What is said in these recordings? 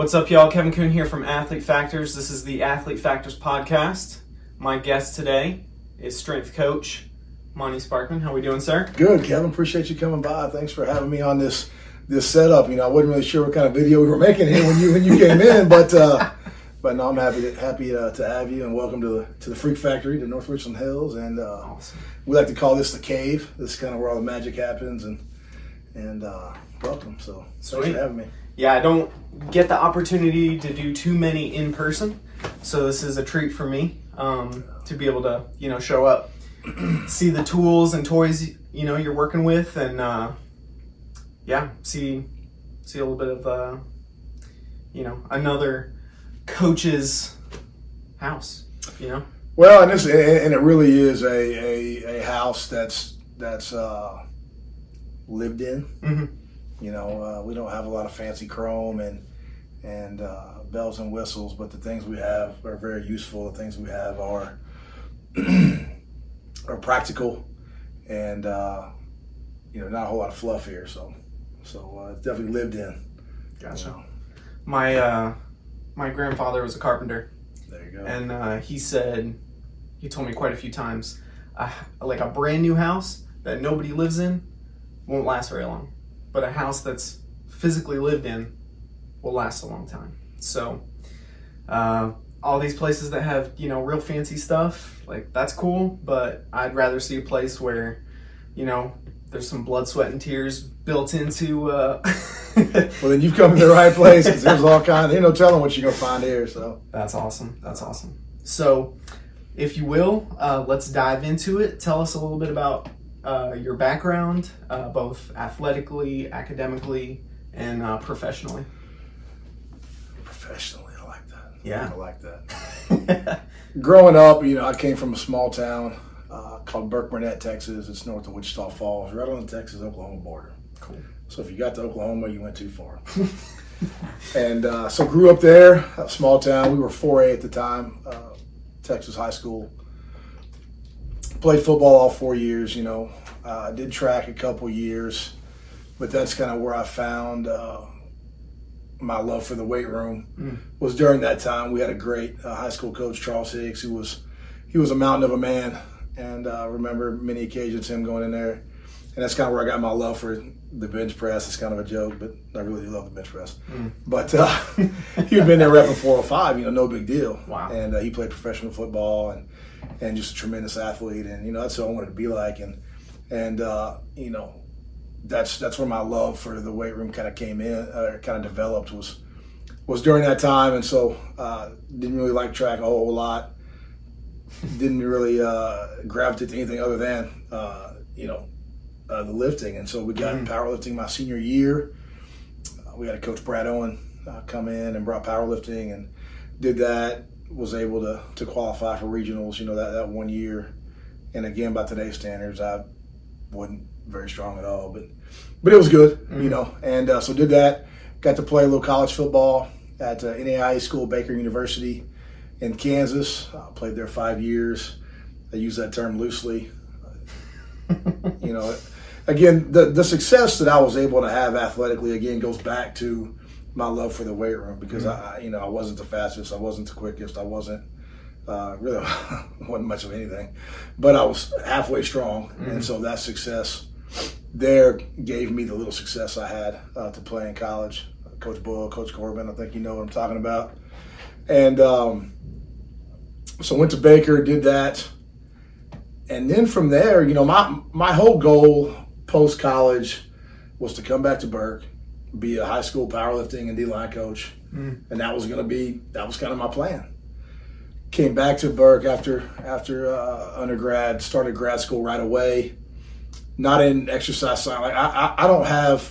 What's up, y'all? Kevin Kuhn here from Athlete Factors. This is the Athlete Factors podcast. My guest today is strength coach Monty Sparkman. How are we doing, sir? Good, Kevin. Appreciate you coming by. Thanks for having me on this setup. You know, I wasn't really sure what kind of video we were making here when you came in, but no, I'm happy to have you, and welcome to the Freak Factory, to North Richland Hills, and awesome. We like to call this the cave. This is kind of where all the magic happens, and welcome. So sweet. Thanks for having me. Yeah, I don't get the opportunity to do too many in person, so this is a treat for me to be able to, you know, show up, see the tools and toys, you know, you're working with, and see a little bit of you know, another coach's house, you know. Well, and it really is a house that's lived in. Mm-hmm. You know, we don't have a lot of fancy chrome and bells and whistles, but the things we have are very useful. The things we have are practical, and you know, not a whole lot of fluff here. So it's definitely lived in. Gotcha. You know. My grandfather was a carpenter. There you go. And he told me quite a few times, like a brand new house that nobody lives in won't last very long. But a house that's physically lived in will last a long time. So all these places that have, you know, real fancy stuff, like, that's cool, but I'd rather see a place where, you know, there's some blood, sweat, and tears built into Well, then you've come to the right place, because there's all kinds, you know, telling what you're going to find here, so. That's awesome. So, if you will, let's dive into it. Tell us a little bit about your background, both athletically, academically, and professionally. Professionally, I like that. Yeah. I like that. Growing up, you know, I came from a small town called Burkburnett, Texas. It's north of Wichita Falls, right on the Texas-Oklahoma border. Cool. So if you got to Oklahoma, you went too far. And so grew up there, a small town. We were 4A at the time, Texas high school. Played football all 4 years, you know. Did track a couple years, but that's kind of where I found my love for the weight room. Mm. Was during that time we had a great high school coach, Charles Higgs, who was a mountain of a man, and I remember many occasions him going in there, and that's kind of where I got my love for the bench press. It's kind of a joke, but I really do love the bench press. Mm. But he'd been there repping 405, you know, no big deal. Wow. And he played professional football and just a tremendous athlete, and, you know, that's what I wanted to be like, and you know, that's where my love for the weight room kind of came in, kind of developed, was during that time. And so didn't really like track a whole lot, didn't really gravitate to anything other than you know, the lifting. And so we got powerlifting my senior year. We had a coach, Brad Owen, come in and brought powerlifting, and did that. Was able to qualify for regionals, you know, that 1 year. And again, by today's standards, I wasn't very strong at all, but it was good, you know. And so did that. Got to play a little college football at NAIA school, Baker University in Kansas. Played there 5 years. I use that term loosely. You know, again, the success that I was able to have athletically, again, goes back to my love for the weight room, because I, you know, I wasn't the fastest, I wasn't the quickest, I wasn't really wasn't much of anything, but I was halfway strong, and so that success there gave me the little success I had to play in college. Coach Boyle, Coach Corbin, I think you know what I'm talking about. And so went to Baker, did that, and then from there, you know, my whole goal post college was to come back to Burke, be a high school powerlifting and D-line coach, and that was kind of my plan. Came back to Burke after undergrad, started grad school right away. Not in exercise science. Like, I don't have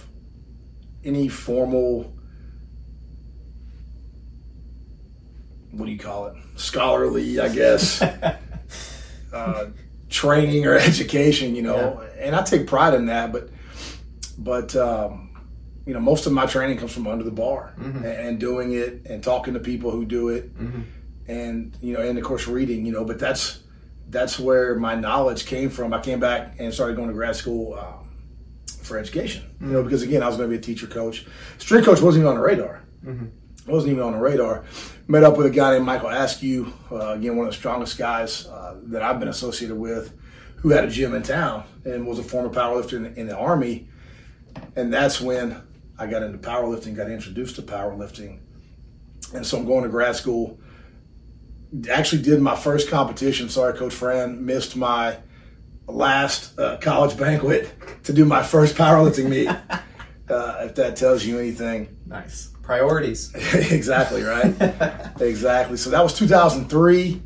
any formal, what do you call it, scholarly, I guess, training or education, you know. Yeah. And I take pride in that, but you know, most of my training comes from Under the Bar, and doing it and talking to people who do it, and, you know, and of course reading, you know, but that's where my knowledge came from. I came back and started going to grad school for education, you know, because again, I was going to be a teacher coach. Strength coach wasn't even on the radar. wasn't even on the radar. Met up with a guy named Michael Askew, again, one of the strongest guys that I've been associated with, who had a gym in town and was a former powerlifter in the Army. And that's when I got into powerlifting, got introduced to powerlifting. And so I'm going to grad school. Actually did my first competition. Sorry, Coach Fran, missed my last college banquet to do my first powerlifting meet. If that tells you anything. Nice. Priorities. Exactly, right? Exactly. So that was 2003.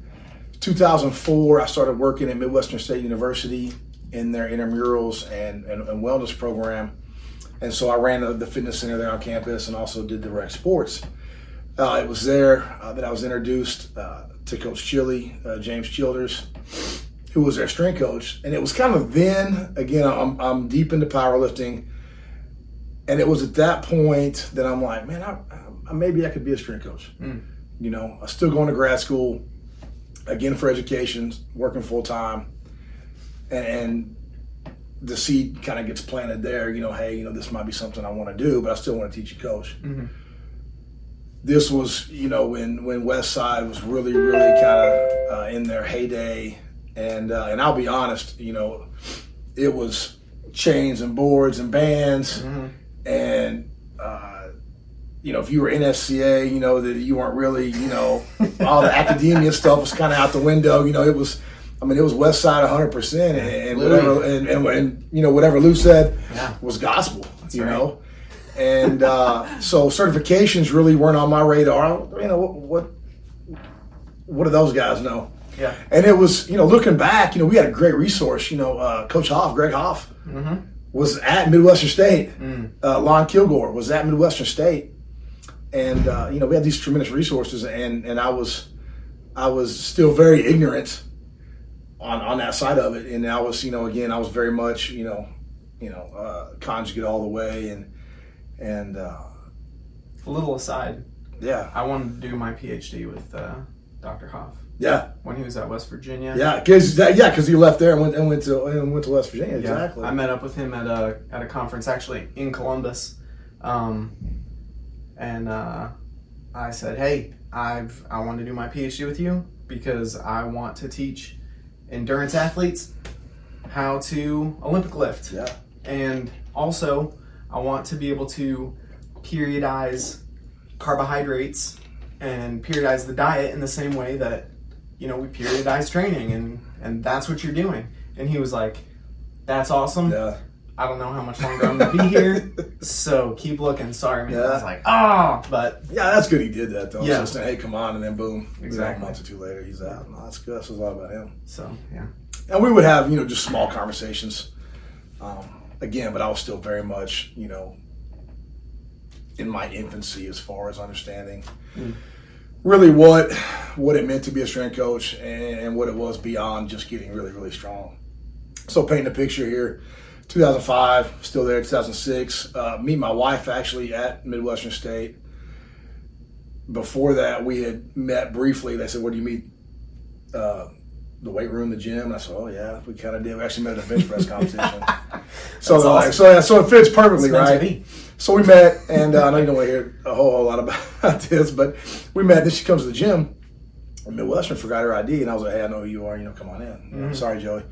2004, I started working at Midwestern State University in their intramurals and wellness program. And so I ran the fitness center there on campus and also did direct sports. It was there that I was introduced to Coach Chili, James Childers, who was their strength coach. And it was kind of then, again, I'm deep into powerlifting. And it was at that point that I'm like, man, maybe I could be a strength coach. Mm. You know, I was still going to grad school, again, for education, working full time. And the seed kind of gets planted there, you know, hey, you know, this might be something I want to do, but I still want to teach and coach. Mm-hmm. This was, you know, when West Side was really, really kind of in their heyday. And I'll be honest, you know, it was chains and boards and bands. Mm-hmm. And, you know, if you were NSCA, you know, that you weren't really, you know, all the academia stuff was kind of out the window. You know, it was, I mean, it was West Side 100%. And whatever, and you know, whatever Lou said was gospel, that's you right. know. And so certifications really weren't on my radar. You know, what do those guys know? Yeah. And it was, you know, looking back, you know, we had a great resource. You know, Coach Hoff, Greg Hoff, mm-hmm. was at Midwestern State. Mm. Lon Kilgore was at Midwestern State. And, you know, we had these tremendous resources. And I was still very ignorant on that side of it. And I was, you know, again, I was very much, you know, conjugate all the way. And a little aside, yeah, I wanted to do my PhD with Dr. Hoff. Yeah, when he was at West Virginia. Yeah, because he left there and went to West Virginia. Yeah. Exactly. I met up with him at a conference actually in Columbus, and I said, hey, I want to do my PhD with you because I want to teach endurance athletes how to Olympic lift. Yeah, and also, I want to be able to periodize carbohydrates and periodize the diet in the same way that, you know, we periodize training, and that's what you're doing. And he was like, that's awesome. Yeah. I don't know how much longer I'm going to be here, so keep looking. Sorry, man. Yeah. I was like, but. Yeah, that's good he did that, though. Yeah. So hey, come on, and then boom. Exactly. A month or two later, he's out. No, that's good. That's a lot about him. So, yeah. And we would have, you know, just small conversations. Again, but I was still very much, you know, in my infancy as far as understanding really what it meant to be a strength coach and what it was beyond just getting really, really strong. So painting a picture here, 2005, still there, 2006, meet my wife actually at Midwestern State. Before that, we had met briefly. They said, where do you meet? The weight room, the gym. And I said, oh yeah, we kind of did. We actually met at a bench press competition. So awesome. Like, so it fits perfectly, right? So we met, and I know you don't want to hear a whole lot about this, but we met. Then she comes to the gym, and Midwestern forgot her ID, and I was like, hey, I know who you are. You know, come on in. Mm-hmm. Sorry, Joey.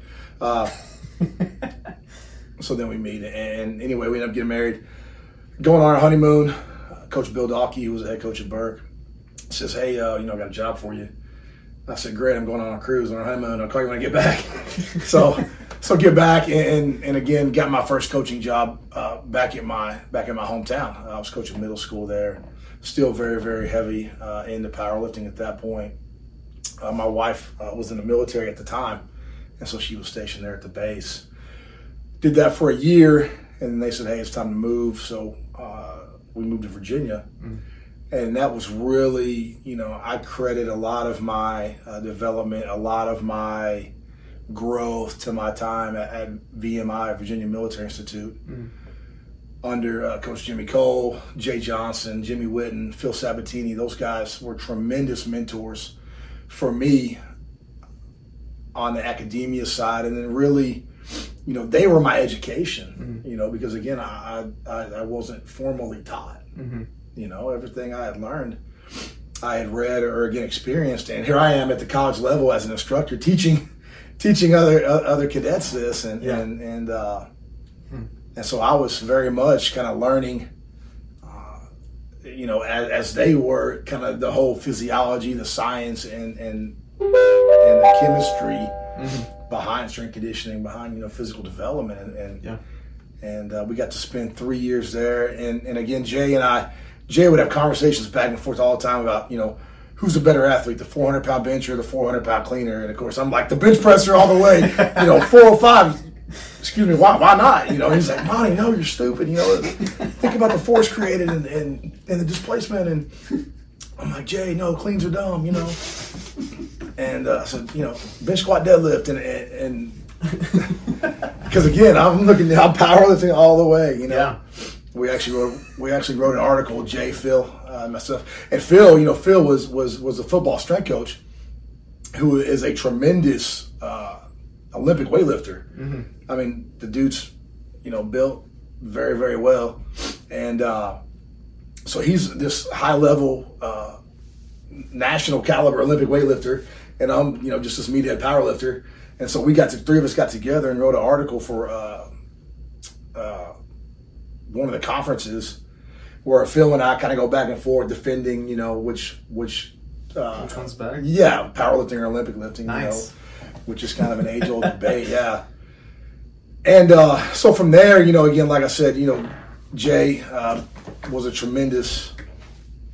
So then we meet, and anyway, we end up getting married. Going on our honeymoon, Coach Bill Dalkey, who was the head coach at Burke, says, hey, you know, I got a job for you. I said, great, I'm going on a cruise on our honeymoon. I'll call you when I get back. So get back and again, got my first coaching job back in my hometown. I was coaching middle school there. Still very, very heavy into powerlifting at that point. My wife was in the military at the time, and so she was stationed there at the base. Did that for a year, and they said, hey, it's time to move. So we moved to Virginia. Mm-hmm. And that was really, you know, I credit a lot of my development, a lot of my growth to my time at VMI, Virginia Military Institute, under Coach Jimmy Cole, Jay Johnson, Jimmy Whitten, Phil Sabatini. Those guys were tremendous mentors for me on the academia side. And then really, you know, they were my education, you know, because again, I wasn't formally taught. Mm-hmm. you know, everything I had learned, I had read or again experienced, and here I am at the college level as an instructor teaching other cadets this, and so I was very much kind of learning, you know, as they were, kind of the whole physiology, the science, and the chemistry behind strength conditioning, behind, you know, physical development, and we got to spend 3 years there, and again, Jay would have conversations back and forth all the time about, you know, who's a better athlete, the 400-pound bencher or the 400-pound cleaner? And, of course, I'm like, the bench presser all the way, you know, 405. Excuse me, why not? You know, he's like, Monty, no, you're stupid. You know, think about the force created and the displacement. And I'm like, Jay, no, cleans are dumb, you know. And so, you know, bench squat, deadlift, and because, again, I'm looking, I'm powerlifting all the way, you know. Yeah. We actually wrote an article, Jay, Phil, myself, and Phil. You know, Phil was a football strength coach, who is a tremendous Olympic weightlifter. Mm-hmm. I mean, the dude's, you know, built very, very well, and so he's this high level national caliber Olympic weightlifter, and I'm, you know, just this meathead powerlifter, and so three of us got together and wrote an article for one of the conferences where Phil and I kind of go back and forth defending, you know, which one's better? Yeah, powerlifting or Olympic lifting, nice. You know, which is kind of an age-old debate, yeah. And so from there, you know, again, like I said, you know, Jay was a tremendous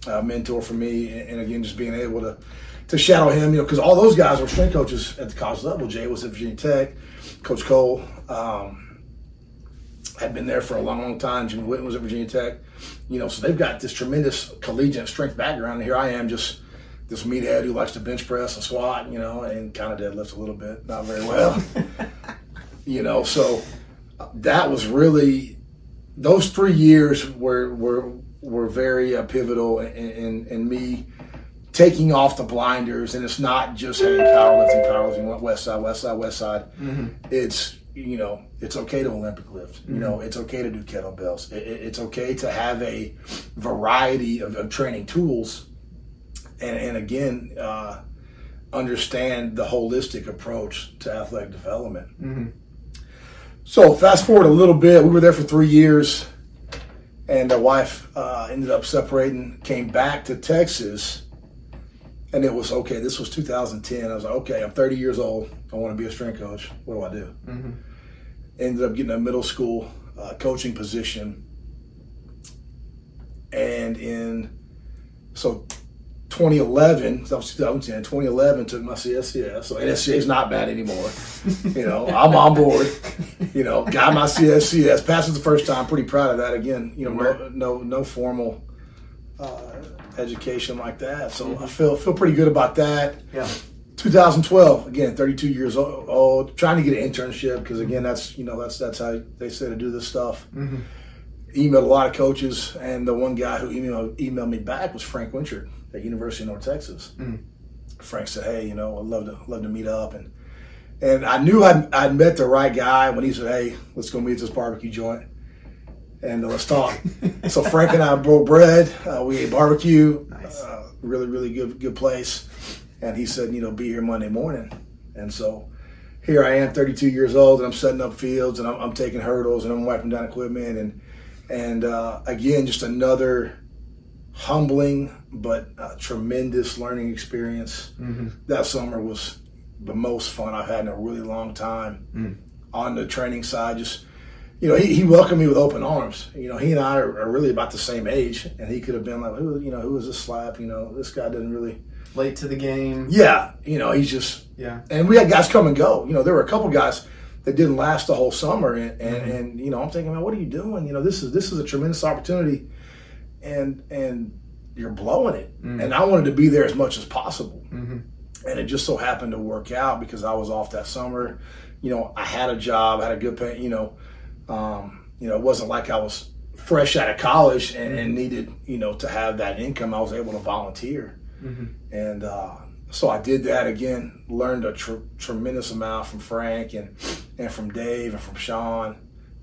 mentor for me, and again, just being able to shadow him, you know, because all those guys were strength coaches at the college level. Jay was at Virginia Tech, Coach Cole, had been there for a long, long time. Jimmy Whitten was at Virginia Tech, you know, so they've got this tremendous collegiate strength background. And here I am, just this meathead who likes to bench press and squat, you know, and kind of deadlifts a little bit, not very well, you know. So that was really, those 3 years were very pivotal in me taking off the blinders. And it's not just, hey, powerlifting, West Side. Mm-hmm. It's, you know, it's okay to Olympic lift. You know, it's okay to do kettlebells. It's okay to have a variety of training tools, and again, understand the holistic approach to athletic development. Mm-hmm. So fast forward a little bit, we were there for 3 years, and the wife ended up separating, came back to Texas, and it was, okay, this was 2010. I was like, okay, I'm 30 years old. I want to be a strength coach. What do I do? Mm-hmm. Ended up getting a middle school coaching position. And so 2011, that was 2010, 2011 took my CSCS. So NSCA is not bad anymore. You know, I'm on board. You know, got my CSCS, passed it the first time. Pretty proud of that. Again, you know, no formal education like that. So I feel pretty good about that. Yeah. 2012, again, 32 years old, trying to get an internship because, again, that's, you know, that's how they say to do this stuff. Mm-hmm. Emailed a lot of coaches, and the one guy who emailed me back was Frank Winchard at University of North Texas. Mm-hmm. Frank said, hey, you know, I'd love to meet up, and I knew I'd met the right guy when he said, hey, let's go meet at this barbecue joint and let's talk. So Frank and I broke bread. We ate barbecue. Nice. Really good place. And he said, you know, be here Monday morning. And so here I am, 32 years old, and I'm setting up fields, and I'm taking hurdles, and I'm wiping down equipment. And again, just another humbling but tremendous learning experience. Mm-hmm. That summer was the most fun I've had in a really long time. Mm. On the training side, just, you know, he welcomed me with open arms. You know, he and I are really about the same age, and he could have been like, who is this slap? You know, this guy doesn't really – late to the game. Yeah, you know, he's just – yeah. And we had guys come and go. You know, there were a couple guys that didn't last the whole summer, and you know, I'm thinking, man, what are you doing? You know, this is a tremendous opportunity, and you're blowing it. Mm-hmm. And I wanted to be there as much as possible. Mm-hmm. And it just so happened to work out because I was off that summer. You know, I had a job, I had a good pay, you know. You know, it wasn't like I was fresh out of college and needed, you know, to have that income. I was able to volunteer. Mm-hmm. And so I did that again, learned a tremendous amount from Frank and from Dave and from Sean,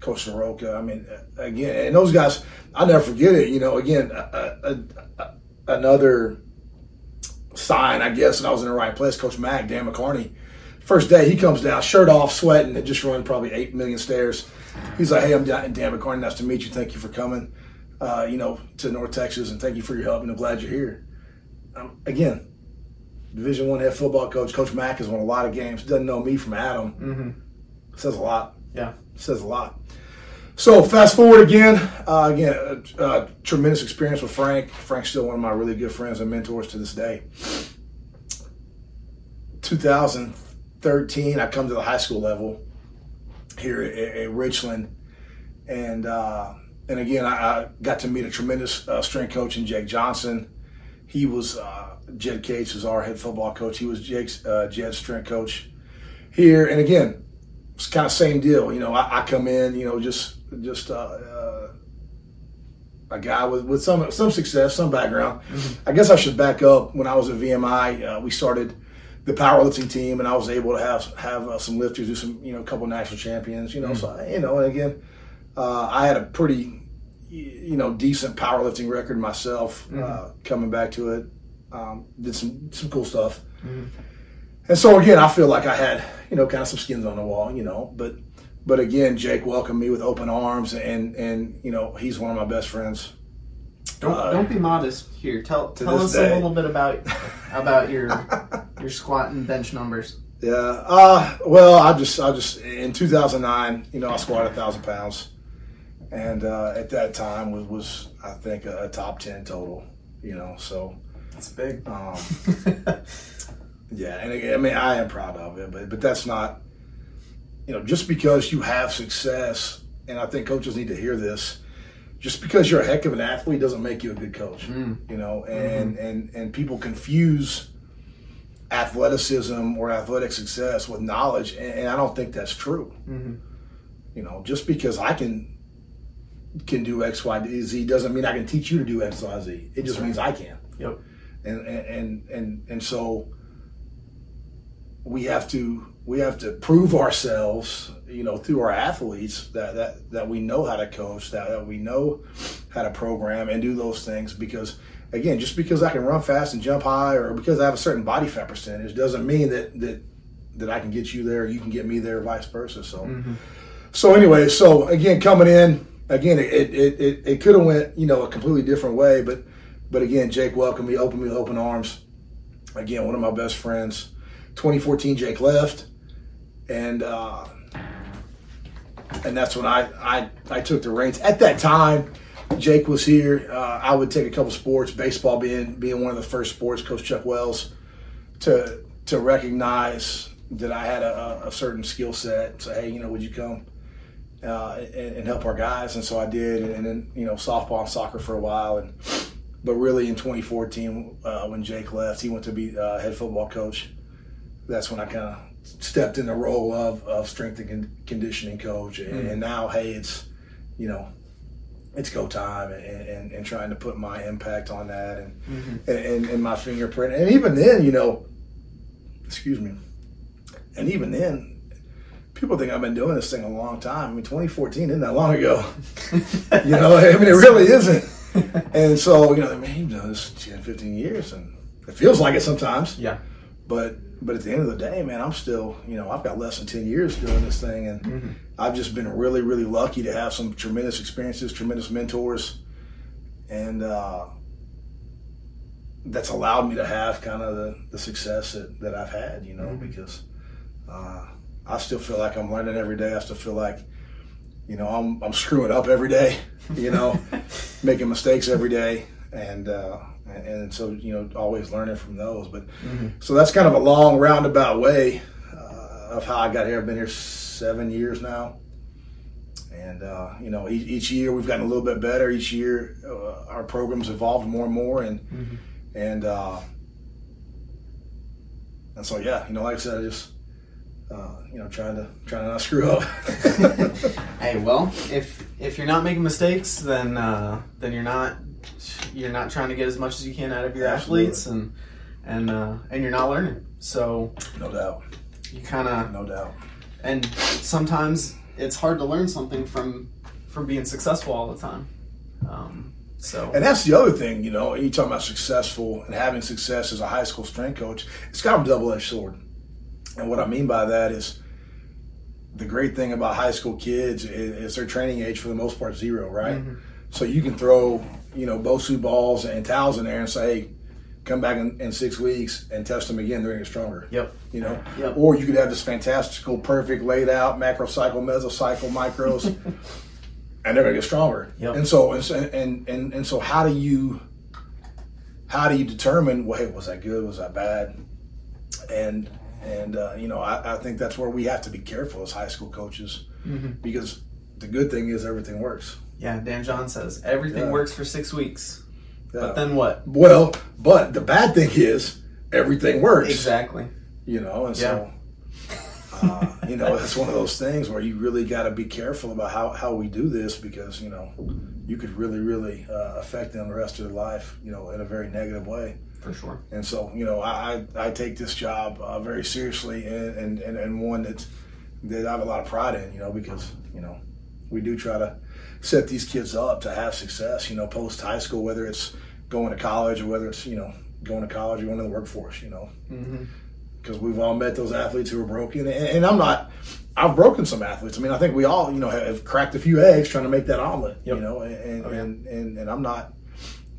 Coach Soroka. I mean, again, and those guys, I'll never forget it. You know, again, another sign, I guess, and I was in the right place. Coach Mack, Dan McCarney. First day, he comes down, shirt off, sweating, and just run probably 8 million stairs. He's like, "Hey, I'm Dan McCarney. Nice to meet you. Thank you for coming, to North Texas, and thank you for your help, and I'm glad you're here." Again, Division I head football coach. Coach Mack has won a lot of games. Doesn't know me from Adam. Mm-hmm. Says a lot. Yeah. Says a lot. So, fast forward again. Tremendous experience with Frank. Frank's still one of my really good friends and mentors to this day. 2013, I come to the high school level here at Richland. And again, I got to meet a tremendous strength coach in Jake Johnson. He was, Jed Cates was our head football coach. He was Jed's strength coach here. And again, it's kind of same deal. You know, I come in, you know, just a guy with some success, some background. Mm-hmm. I guess I should back up. When I was at VMI, we started the powerlifting team, and I was able to have some lifters, do some, a couple of national champions, mm-hmm. So, and again, I had a pretty, decent powerlifting record myself, mm-hmm. Coming back to it. Did some cool stuff. Mm-hmm. And so again, I feel like I had, kind of some skins on the wall, but again, Jake welcomed me with open arms, and he's one of my best friends. Don't be modest here. Tell us a little bit about your squat and bench numbers. Yeah. Well, I just in 2009, I squatted 1,000 pounds, and at that time was I think a top 10 total. So that's big. Yeah, and again, I mean, I am proud of it, but that's not, just because you have success, and I think coaches need to hear this. Just because you're a heck of an athlete doesn't make you a good coach, and, mm-hmm. and people confuse athleticism or athletic success with knowledge, and I don't think that's true. Mm-hmm. Just because I can do X, Y, Z doesn't mean I can teach you to do X, Y, Z. It just means I can. Yep. And so we have to prove ourselves, through our athletes that we know how to coach, that we know how to program and do those things, because again, just because I can run fast and jump high, or because I have a certain body fat percentage, doesn't mean that I can get you there, you can get me there, vice versa. So mm-hmm. So again, coming in, again, it could have went, a completely different way, but again, Jake welcomed me, opened me with open arms. Again, one of my best friends. 2014, Jake left, and that's when I took the reins. At that time, Jake was here. I would take a couple sports, baseball being one of the first sports. Coach Chuck Wells to recognize that I had a certain skill set. Say, hey, would you come and help our guys? And so I did, and then softball and soccer for a while, but really in 2014 when Jake left, he went to be head football coach. That's when I kind of stepped in the role of strength and conditioning coach, and now, hey, it's it's go time, and trying to put my impact on that, and mm-hmm. and my fingerprint. And even then, people think I've been doing this thing a long time. I mean, 2014 isn't that long ago, it really isn't. And so you've done this 10, 15 years, and it feels like it sometimes. Yeah, but at the end of the day, man, I'm still, I've got less than 10 years doing this thing, and mm-hmm. I've just been really, really lucky to have some tremendous experiences, tremendous mentors, and that's allowed me to have kind of the success that I've had, mm-hmm. because I still feel like I'm learning every day. I still feel like, I'm screwing up every day, making mistakes every day, and so, always learning from those. But mm-hmm. so that's kind of a long roundabout way of how I got here. I've been here 7 years now. And, each year we've gotten a little bit better. Each year our program's evolved more and more. And mm-hmm. And so, yeah, like I said, I just, trying to not screw up. Hey, well, if you're not making mistakes, then you're not trying to get as much as you can out of your Absolutely. Athletes, and you're not learning. So no doubt. You kind of no doubt. And sometimes it's hard to learn something from being successful all the time. And that's the other thing, you know, you talk about successful and having success as a high school strength coach, it's kind of a double-edged sword. And what I mean by that is the great thing about high school kids is their training age for the most part 0, right? Mm-hmm. So you can throw, you know, BOSU balls and towels in there and say, hey, come back in 6 weeks and test them again, they're going to get stronger. Yep. You know? Yep. Or you could have this fantastical, perfect laid out macro cycle, mesocycle, micros, and they're going to get stronger. Yep. And so how do you determine, well, hey, was that good? Was that bad? And I think that's where we have to be careful as high school coaches, mm-hmm. because the good thing is everything works. Yeah, Dan John says everything works for 6 weeks, but then what? Well, but the bad thing is everything works. Exactly. You know, and so it's one of those things where you really got to be careful about how we do this, because, you know, you could really, really affect them the rest of their life, you know, in a very negative way. For sure. And so, you know, I take this job very seriously, and one that I have a lot of pride in, you know, because, you know, we do try to set these kids up to have success, you know, post high school, whether it's going to college or whether it's, you know, going to college or going to the workforce, you know, because mm-hmm. we've all met those athletes who are broken, and I've broken some athletes. I mean, I think we all, you know, have cracked a few eggs trying to make that omelet, yep. you know, and I'm not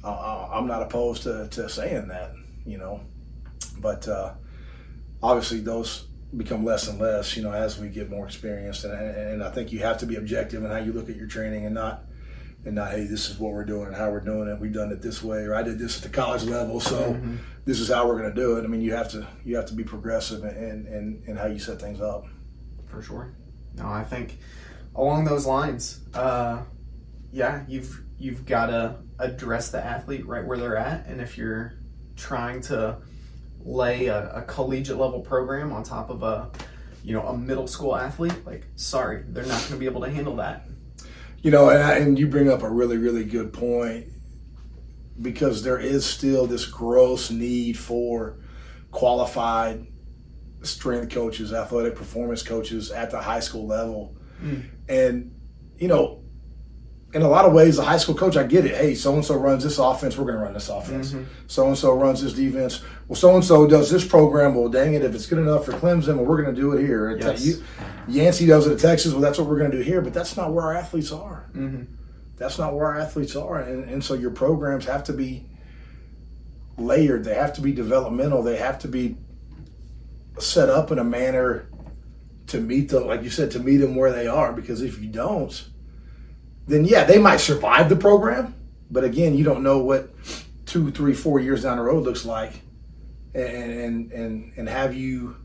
opposed to saying that, you know, but obviously those become less and less, you know, as we get more experienced, and I think you have to be objective in how you look at your training, and not hey, this is what we're doing and how we're doing it, we've done it this way, or I did this at the college level, so mm-hmm. this is how we're going to do it. I mean, you have to be progressive in how you set things up. For sure. No, I think along those lines, you've got to address the athlete right where they're at. And if you're trying to lay a collegiate level program on top of a middle school athlete, like, sorry, they're not going to be able to handle that. You know, and you bring up a really, really good point, because there is still this gross need for qualified strength coaches, athletic performance coaches at the high school level. Mm. And, you know, in a lot of ways, a high school coach, I get it. Hey, so-and-so runs this offense, we're going to run this offense. Mm-hmm. So-and-so runs this defense. Well, so-and-so does this program. Well, dang it, if it's good enough for Clemson, well, we're going to do it here. Yes. Yancey does it at Texas. Well, that's what we're going to do here. But that's not where our athletes are. Mm-hmm. That's not where our athletes are. And so your programs have to be layered. They have to be developmental. They have to be set up in a manner to meet them, like you said, to meet them where they are. Because if you don't, then, yeah, they might survive the program. But, again, you don't know what 2, 3, 4 years down the road looks like. And have you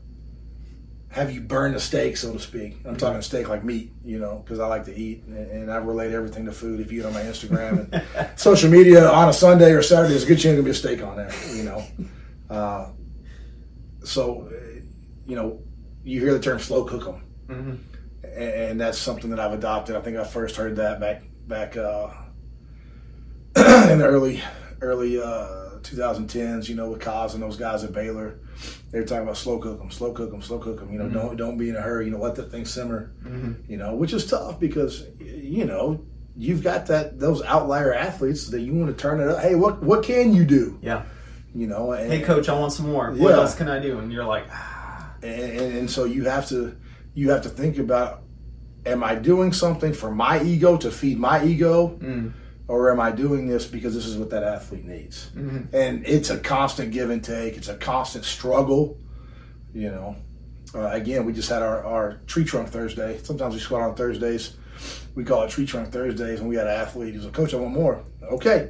burned a steak, so to speak. I'm talking steak like meat, you know, because I like to eat. And I relate everything to food. If you get on my Instagram and social media on a Sunday or Saturday, there's a good chance there'll be a steak on there, you know. You know, you hear the term slow cook them. Mm-hmm. And that's something that I've adopted. I think I first heard that back in the early 2010s, you know, with Cobbs and those guys at Baylor. They were talking about slow cook them. You know, mm-hmm. don't be in a hurry. You know, let that thing simmer. Mm-hmm. You know, which is tough because, you know, you've got those outlier athletes that you want to turn it up. Hey, what can you do? Yeah. You know. And, hey, coach, I want some more. Yeah. What else can I do? And you're like, ah. And so you have to. You have to think about, am I doing something for my ego to feed my ego? Mm. Or am I doing this because this is what that athlete needs? Mm-hmm. And it's a constant give and take. It's a constant struggle. You know, again, we just had our tree trunk Thursday. Sometimes we squat on Thursdays. We call it tree trunk Thursdays. And we had an athlete who's like, coach, I want more. Okay.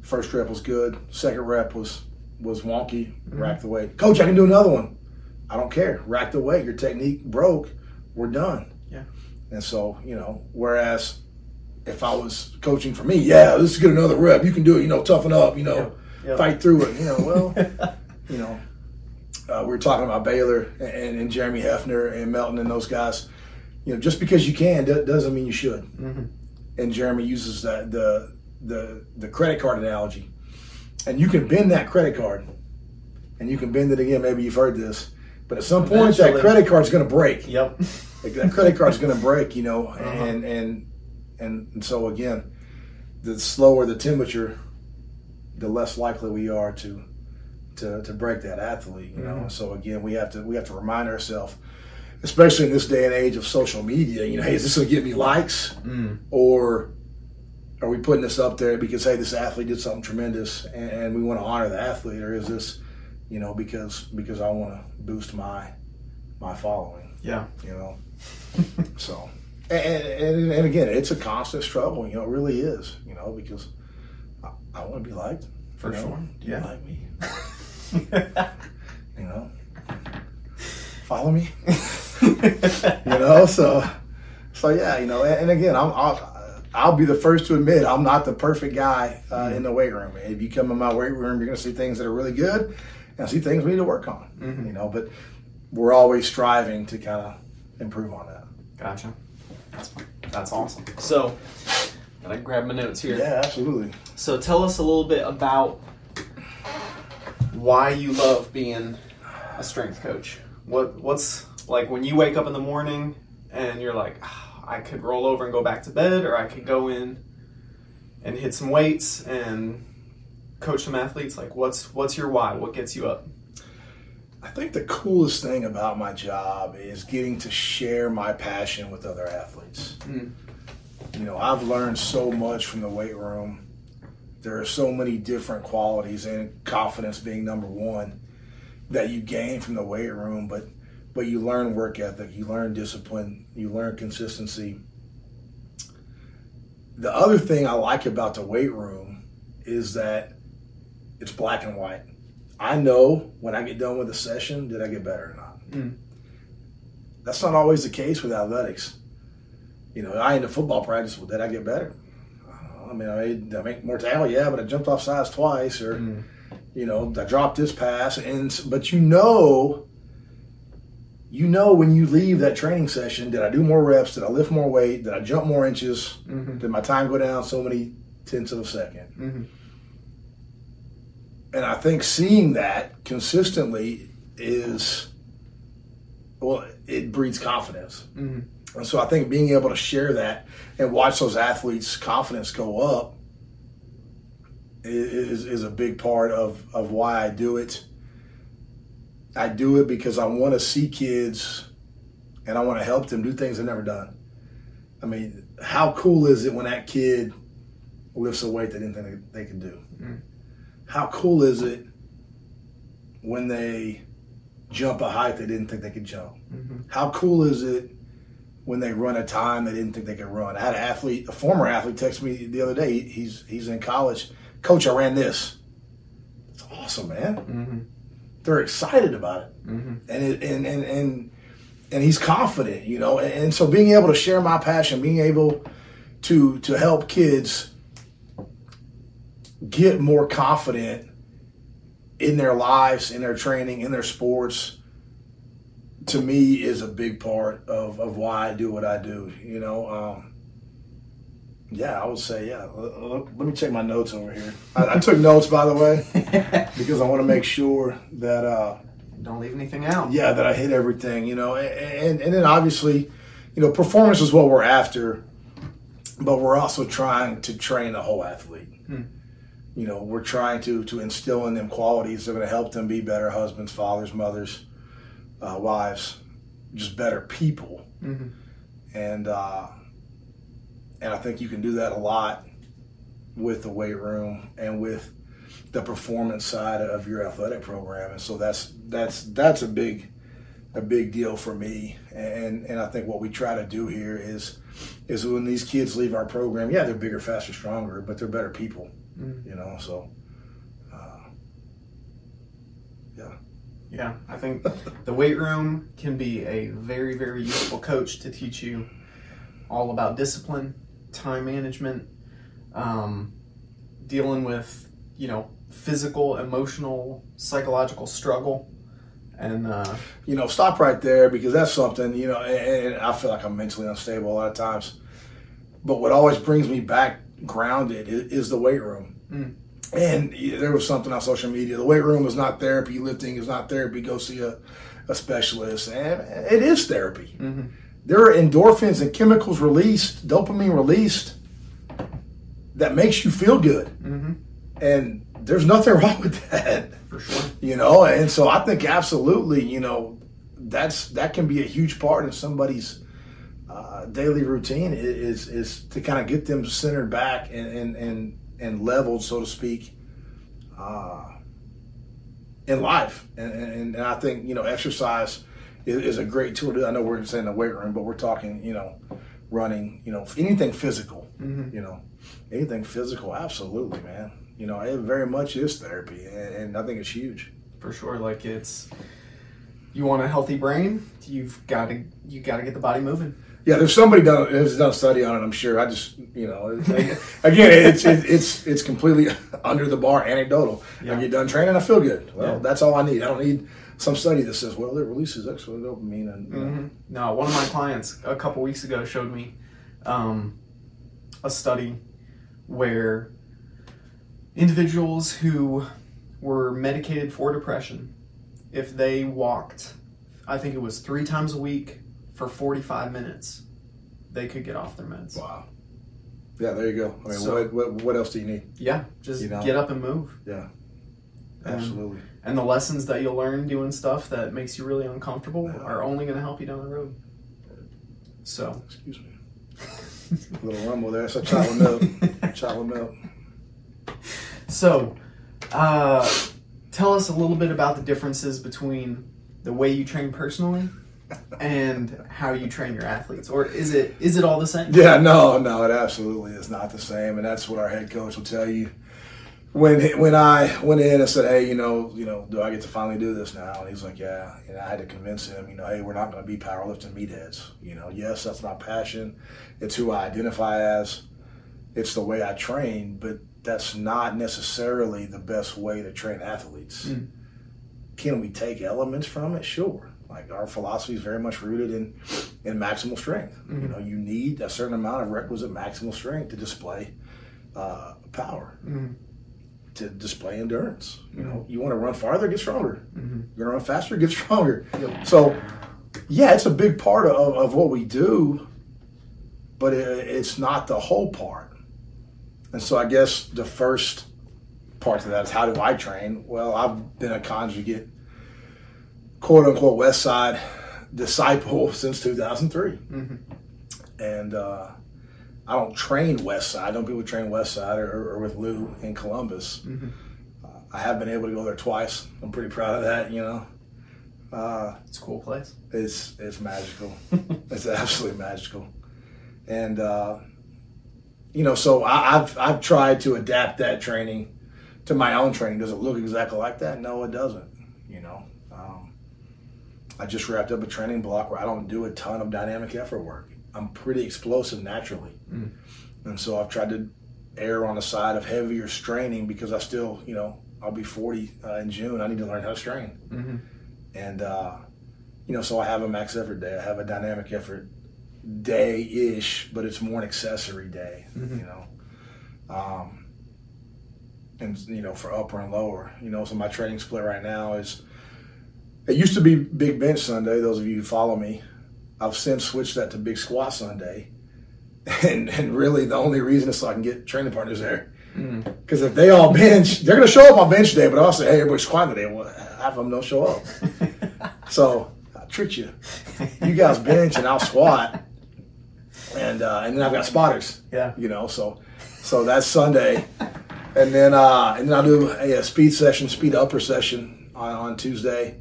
First rep was good. Second rep was wonky. Mm-hmm. Rack the weight. Coach, I can do another one. I don't care. Rack the weight. Your technique broke. We're done. Yeah. And so, you know, whereas if I was coaching for me, yeah, let's get another rep. You can do it. You know, toughen up. You know, yep. Fight through it. You know, well, you know, we were talking about Baylor and Jeremy Hefner and Melton and those guys. You know, just because you can doesn't mean you should. Mm-hmm. And Jeremy uses the credit card analogy, and you can bend that credit card, and you can bend it again. Maybe you've heard this. But at some point, that credit card's going to break. Yep. That credit card's going to break, you know. Uh-huh. And so again, the slower the temperature, the less likely we are to break that athlete, you know. Mm-hmm. So again, we have to remind ourselves, especially in this day and age of social media, you know, hey, is this going to get me likes, or are we putting this up there because, hey, this athlete did something tremendous and we want to honor the athlete, or is this, you know, because I want to boost my following? Yeah, you know. So and again, it's a constant struggle, you know. It really is, you know, because I want to be liked. For sure. Yeah. Like me. You know, follow me. You know, so yeah, you know, and again, I'll be the first to admit I'm not the perfect guy in the weight room. If you come in my weight room, you're going to see things that are really good and see things we need to work on, you know, but we're always striving to kind of improve on that. Gotcha. That's awesome. So, I grab my notes here. Yeah, absolutely. So tell us a little bit about why you love being a strength coach. What's like when you wake up in the morning and you're like, oh, I could roll over and go back to bed, or I could go in and hit some weights and coach some athletes. Like, what's your why? What gets you up? I think the coolest thing about my job is getting to share my passion with other athletes. You know, I've learned so much from the weight room. There are so many different qualities, and confidence being number one, that you gain from the weight room, but you learn work ethic, you learn discipline, you learn consistency. The other thing I like about the weight room is that it's black and white. I know when I get done with a session, did I get better or not? That's not always the case with athletics. You know, I ended football practice. Well, did I get better? I made more tackle, yeah, but I jumped off sides twice, or you know, I dropped this pass. And but you know, when you leave that training session, did I do more reps? Did I lift more weight? Did I jump more inches? Did my time go down so many tenths of a second? And I think seeing that consistently is, well, it breeds confidence. And so I think being able to share that and watch those athletes' confidence go up is a big part of why I do it. I do it because I want to see kids and I want to help them do things they've never done. I mean, how cool is it when that kid lifts a weight they didn't think they could do? How cool is it when they jump a height they didn't think they could jump? How cool is it when they run a time they didn't think they could run? I had a former athlete text me the other day. He's in college. Coach, I ran this. It's awesome, man. They're excited about it. And he's confident, you know. And so being able to share my passion, being able to help kids get more confident in their lives, in their training, in their sports, to me is a big part of why I do what I do, you know. I would say, yeah. Let me check my notes over here. I took notes, by the way, because I want to make sure that don't leave anything out. Yeah, that I hit everything, you know. And then obviously, you know, performance is what we're after, but we're also trying to train the whole athlete. You know, we're trying to instill in them qualities that are going to help them be better husbands, fathers, mothers, wives, just better people. And I think you can do that a lot with the weight room and with the performance side of your athletic program. And so that's a big deal for me. And I think what we try to do here is when these kids leave our program, yeah, they're bigger, faster, stronger, but they're better people. You know, so yeah. Yeah, I think the weight room can be a very, very useful coach to teach you all about discipline, time management, dealing with, you know, physical, emotional, psychological struggle. And, you know, stop right there, because that's something, you know, and I feel like I'm mentally unstable a lot of times. But what always brings me back grounded is the weight room. And there was something on social media. The weight room is not therapy. Lifting is not therapy. Go see a specialist. And it is therapy. There are endorphins and chemicals released, dopamine released, that makes you feel good. Mm-hmm. And there's nothing wrong with that. For sure. You know, and so I think absolutely, you know, that can be a huge part of somebody's daily routine is to kind of get them centered back and leveled, so to speak, in life. And I think, you know, exercise is a great tool. I know we're saying the weight room, but we're talking, you know, running, you know, anything physical, mm-hmm. you know, anything physical. Absolutely, man. You know, it very much is therapy, and I think it's huge. For sure. Like, it's, you want a healthy brain, you got to get the body moving. Yeah, there's somebody has done a study on it, I'm sure. I just, you know, again, it's completely under the bar, anecdotal. Yeah. I get done training, I feel good. Well, yeah. That's all I need. I don't need some study that says, well, it releases extra dopamine. And, mm-hmm. No, one of my clients a couple weeks ago showed me a study where individuals who were medicated for depression, if they walked, I think it was 3 times a week for 45 minutes, they could get off their meds. Wow. Yeah, there you go. I mean, so, what else do you need? Yeah, just, you know, get up and move. Yeah, absolutely. And the lessons that you'll learn doing stuff that makes you really uncomfortable are only going to help you down the road. So. Excuse me. A little rumble there. That's a chocolate milk. Chocolate milk. So, tell us a little bit about the differences between the way you train personally and how you train your athletes. Or is it all the same? Yeah, no, it absolutely is not the same. And that's what our head coach will tell you. When I went in and said, hey, you know, do I get to finally do this now? And he's like, yeah. And I had to convince him, you know, hey, we're not going to be powerlifting meatheads. You know, yes, that's my passion. It's who I identify as. It's the way I train, but that's not necessarily the best way to train athletes. Mm. Can we take elements from it? Sure. Like, our philosophy is very much rooted in maximal strength. Mm-hmm. You know, you need a certain amount of requisite maximal strength to display power. Mm-hmm. To display endurance. You know, you want to run farther, get stronger. Mm-hmm. You're going to run faster, get stronger. Yep. So, yeah, it's a big part of what we do, but it's not the whole part. And so I guess the first part to that is, how do I train? Well, I've been a conjugate, quote-unquote, West Side disciple since 2003. Mm-hmm. And I don't train West Side. I don't people train West Side or with Lou in Columbus. Mm-hmm. I have been able to go there twice. I'm pretty proud of that, you know. It's a cool place. It's magical. It's absolutely magical. And, you know, so I've tried to adapt that training to my own training. Does it look exactly like that? No, it doesn't, you know. I just wrapped up a training block where I don't do a ton of dynamic effort work. I'm pretty explosive naturally. Mm. And so I've tried to err on the side of heavier straining because I still, you know, I'll be 40 in June. I need to learn how to strain. Mm-hmm. And, you know, so I have a max effort day. I have a dynamic effort day-ish, but it's more an accessory day, mm-hmm. you know. And, you know, for upper and lower. You know, so my training split right now is, it used to be big bench Sunday, those of you who follow me. I've since switched that to Big Squat Sunday. And really the only reason is so I can get training partners there. Because if they all bench, they're going to show up on bench day, but I'll say, hey, everybody's squatting today. Well, half of them don't show up. So I trick you. You guys bench and I'll squat. And then I've got spotters. Yeah. You know, so that's Sunday. And then I'll do a speed session, speed upper session on Tuesday.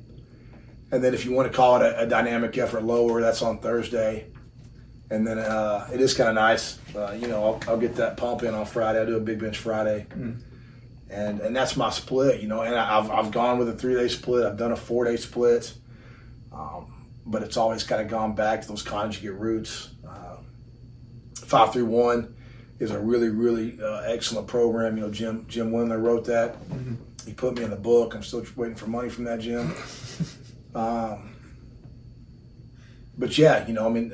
And then if you want to call it a dynamic effort lower, that's on Thursday. And then it is kind of nice. You know, I'll get that pump in on Friday. I do a big bench Friday. Mm. And that's my split, you know. And I've gone with a 3-day split. I've done a 4-day split. But it's always kind of gone back to those conjugate roots. 5-3-1 is a really, really excellent program. You know, Jim Wendler wrote that. Mm-hmm. He put me in the book. I'm still waiting for money from that, Jim. But yeah, you know, I mean,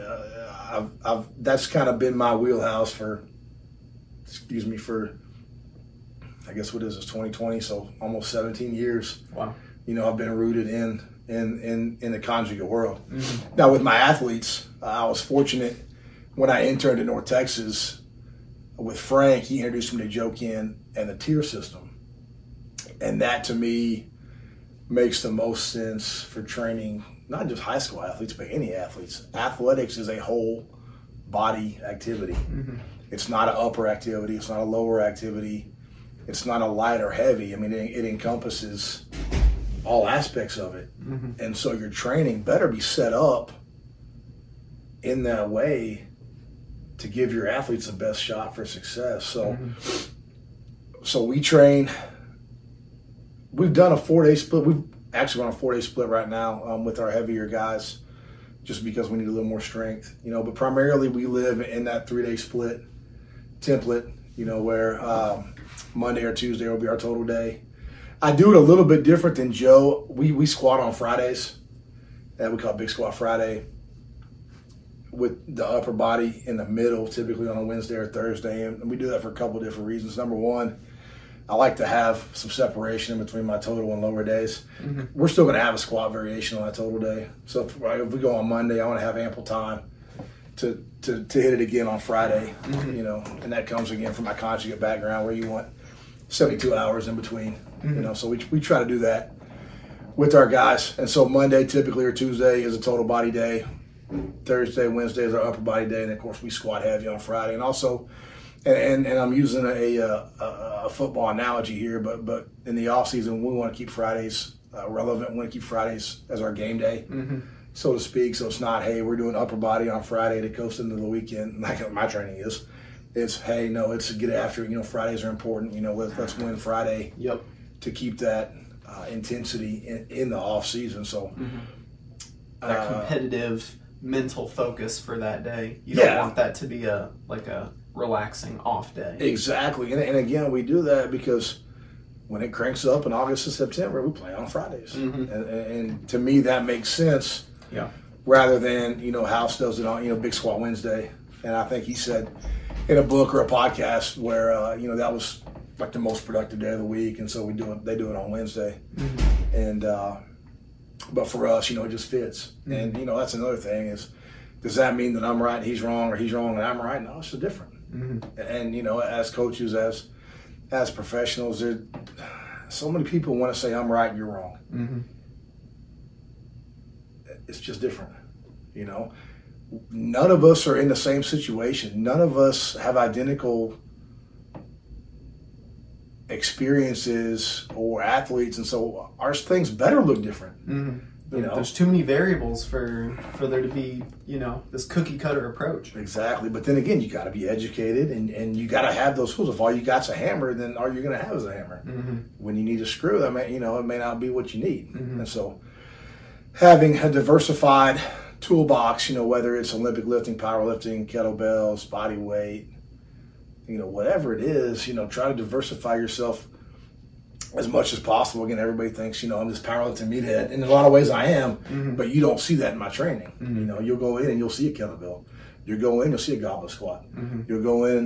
I've that's kind of been my wheelhouse for I guess what is this, 2020, so almost 17 years. Wow. You know, I've been rooted in in the conjugal world. Mm-hmm. Now, with my athletes, I was fortunate when I interned in North Texas with Frank. He introduced me to Jokin and the tier system, and that to me makes the most sense for training not just high school athletes but any athletes. Athletics is a whole body activity. Mm-hmm. It's not an upper activity. It's not a lower activity. It's not a light or heavy. I mean, it encompasses all aspects of it. Mm-hmm. And so your training better be set up in that way to give your athletes the best shot for success. So, mm-hmm. so we train. We've done a 4-day split. We've actually on a 4-day split right now with our heavier guys, just because we need a little more strength, you know. But primarily, we live in that 3-day split template, you know, where Monday or Tuesday will be our total day. I do it a little bit different than Joe. We squat on Fridays, that we call Big Squat Friday, with the upper body in the middle, typically on a Wednesday or Thursday, and we do that for a couple of different reasons. Number one, I like to have some separation between my total and lower days. Mm-hmm. We're still going to have a squat variation on that total day. So if we go on Monday, I want to have ample time to hit it again on Friday, mm-hmm. you know, and that comes again from my conjugate background where you want 72 hours in between, mm-hmm. you know. So we try to do that with our guys. And so Monday typically or Tuesday is a total body day. Thursday, Wednesday is our upper body day, and of course we squat heavy on Friday. And also, and I'm using a football analogy here, but in the off season we want to keep Fridays relevant. We want to keep Fridays as our game day, mm-hmm. so to speak. So it's not, hey, we're doing upper body on Friday to coast into the weekend like my training is. It's, hey, no, it's get after it. You know, Fridays are important. You know, let's win Friday. Yep. To keep that intensity in the off season. So mm-hmm. that competitive mental focus for that day. You don't want that to be a relaxing off day. Exactly. And again, we do that because when it cranks up in August and September, we play on Fridays. Mm-hmm. And to me, that makes sense. Yeah. Rather than, you know, House does it on, you know, Big Squat Wednesday. And I think he said in a book or a podcast where, you know, that was like the most productive day of the week. And so they do it on Wednesday. Mm-hmm. And, but for us, you know, it just fits. Mm-hmm. And, you know, that's another thing is, does that mean that I'm right and he's wrong, or he's wrong and I'm right? No, it's just different. Mm-hmm. And, you know, as coaches, as professionals, there so many people want to say I'm right and you're wrong. Mm-hmm. It's just different, you know. None of us are in the same situation. None of us have identical experiences or athletes, and so our things better look different. Mm-hmm. You know? There's too many variables for there to be, you know, this cookie cutter approach. Exactly. But then again, you got to be educated and you got to have those tools. If all you got's a hammer, then all you're going to have is a hammer. Mm-hmm. When you need a screw, I mean, you know, it may not be what you need. Mm-hmm. And so having a diversified toolbox, you know, whether it's Olympic lifting, powerlifting, kettlebells, body weight, you know, whatever it is, you know, try to diversify yourself as much as possible. Again, everybody thinks, you know, I'm this powerlifting meathead. In a lot of ways I am, mm-hmm. but you don't see that in my training. Mm-hmm. You know, you'll go in and you'll see a kettlebell. You'll go in, you'll see a goblet squat. Mm-hmm. You'll go in,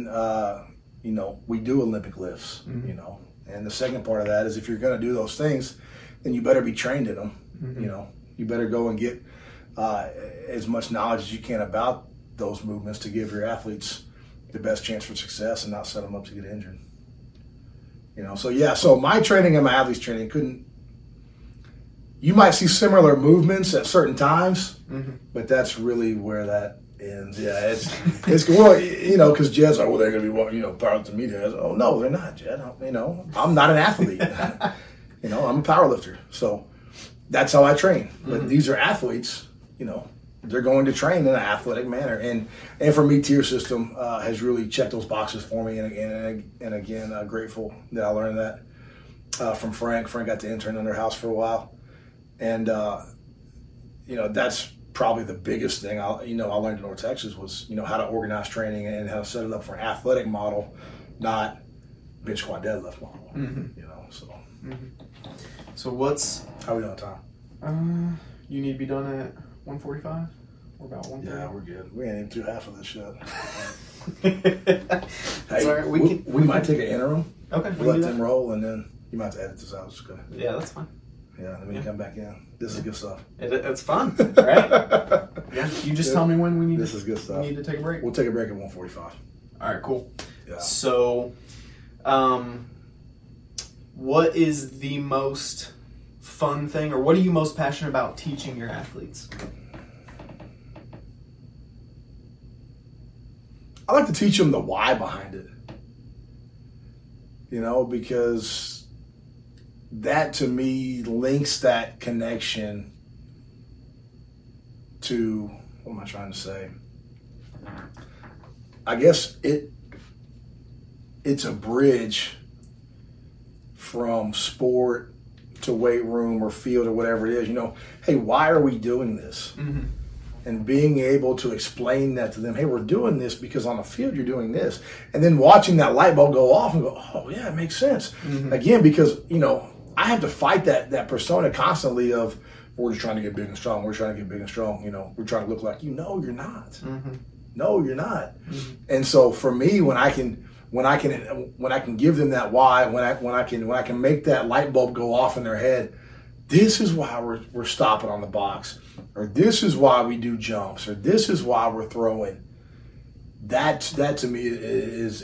you know, we do Olympic lifts, mm-hmm. you know. And the second part of that is if you're going to do those things, then you better be trained in them. Mm-hmm. You know, you better go and get as much knowledge as you can about those movements to give your athletes the best chance for success and not set them up to get injured. You know, so yeah, so my training and my athletes' training you might see similar movements at certain times, mm-hmm. but that's really where that ends. Yeah, it's well, you know, because Jed's like, well, they're going to be, you know, powerlifting to media. Oh, no, they're not, Jed. You know, I'm not an athlete. You know, I'm a powerlifter. So that's how I train. Mm-hmm. But these are athletes, you know, they're going to train in an athletic manner. And for me, tier system has really checked those boxes for me. And again, grateful that I learned that from Frank. Frank got to intern in their house for a while. And, you know, that's probably the biggest thing I learned in North Texas was, you know, how to organize training and how to set it up for an athletic model, not bench squat deadlift model, mm-hmm. you know, so. Mm-hmm. So how are we doing on time? You need to be done at 1:45? We're about 1:30. Yeah, we're good. We ain't even through half of this shit. Hey, all right. We might take an interim. Okay. We'll let them roll, and then you might have to edit this out. It's good. Yeah, that's fine. Yeah, then we can come back in. This is good stuff. It's fun, right? Yeah. You just tell me when we need this to. This is good stuff. We need to take a break. We'll take a break at 1:45. All right, cool. Yeah. So, what is the most fun thing, or what are you most passionate about teaching your athletes? I like to teach them the why behind it. You know, because that to me links that connection to, what am I trying to say? I guess it's a bridge from sport to weight room or field or whatever it is. You know, hey, why are we doing this? Mm-hmm. And being able to explain that to them, hey, we're doing this because on the field you're doing this. And then watching that light bulb go off and go, oh, yeah, it makes sense. Mm-hmm. Again, because, you know, I have to fight that persona constantly of we're just trying to get big and strong. We're trying to get big and strong. You know, we're trying to look like you. No, you're not. Mm-hmm. No, you're not. Mm-hmm. And so for me, when I can give them that why, when I can make that light bulb go off in their head, this is why we're stopping on the box, or this is why we do jumps, or this is why we're throwing. That to me is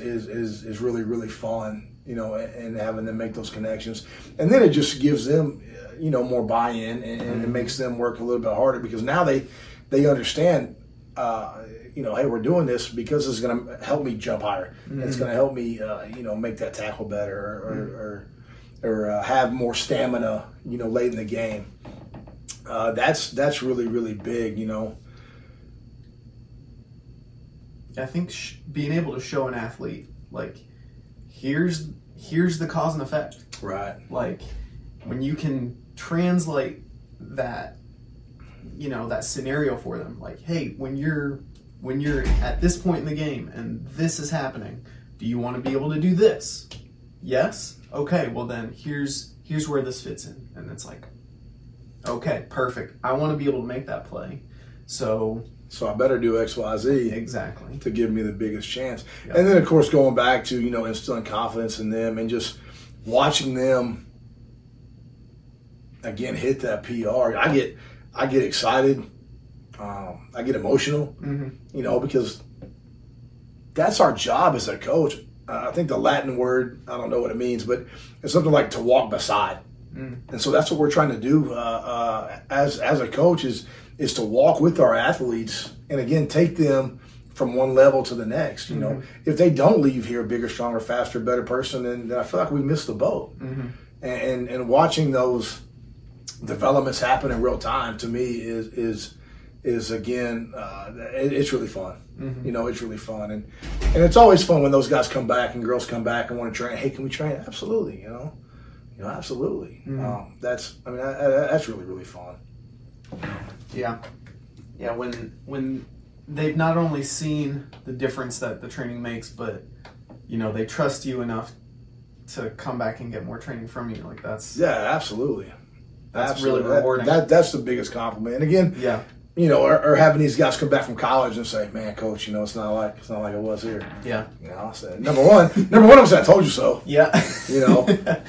really, really fun, you know, and having them make those connections. And then it just gives them, you know, more buy-in, and it makes them work a little bit harder, because now they understand, you know, hey, we're doing this because it's going to help me jump higher. Mm-hmm. It's going to help me, you know, make that tackle better, or have more stamina, you know, late in the game. That's really, really big, you know. I think being able to show an athlete, like, here's the cause and effect. Right. Like, when you can translate that, you know, that scenario for them, like, hey, when you're at this point in the game and this is happening, do you want to be able to do this? Yes. Okay, well then here's where this fits in. And it's like, okay, perfect. I want to be able to make that play. So I better do X, Y, Z. Exactly. To give me the biggest chance. Yep. And then, of course, going back to, you know, instilling confidence in them and just watching them again hit that PR. I get excited. I get emotional, you know, because that's our job as a coach. I think the Latin word, I don't know what it means, but it's something like to walk beside. Mm. And so that's what we're trying to do as a coach is to walk with our athletes, and again, take them from one level to the next. You know, if they don't leave here a bigger, stronger, faster, better person, then I feel like we missed the boat. And watching those developments happen in real time, to me is again, it's really fun. You know, it's really fun, and it's always fun when those guys come back and girls come back and want to train. Hey, can we train? Absolutely, you know, absolutely. That's really, really fun. Yeah. When they've not only seen the difference that the training makes, but you know, they trust you enough to come back and get more training from you. Like absolutely. That's really rewarding. That's the biggest compliment. And again, you know, or having these guys come back from college and say, "Man, coach, you know, it's not like it was here." Yeah. You know, I said number one, I'm saying, "I told you so." Yeah. You know,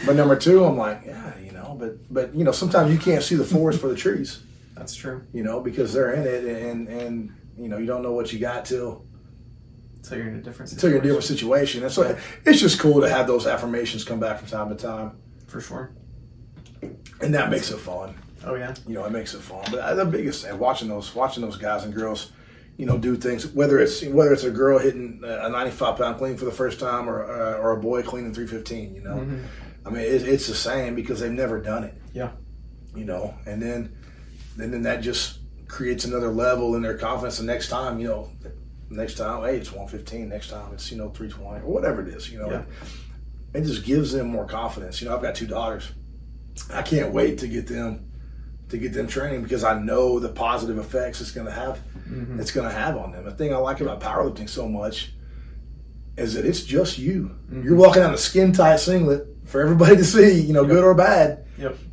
but number two, I'm like, yeah, you know, but you know, sometimes you can't see the forest for the trees. That's true. You know, because they're in it, and you know, you don't know what you got till you're in a different situation. And so it's just cool to have those affirmations come back from time to time. For sure. And that makes it fun. Oh yeah, you know, it makes it fun. But the biggest thing, watching those guys and girls, you know, do things. Whether it's a girl hitting a 95-pound clean for the first time, or a boy cleaning 315. You know, I mean, it's the same because they've never done it. Yeah, you know, and then that just creates another level in their confidence. The next time, you know, hey, it's 115. Next time, it's 320 or whatever it is. You know, it just gives them more confidence. You know, I've got two daughters. I can't wait to get them. Training, because I know the positive effects it's going to have on them. The thing I like about powerlifting so much is that it's just you. You're walking out in a skin tight singlet for everybody to see, you know, good or bad.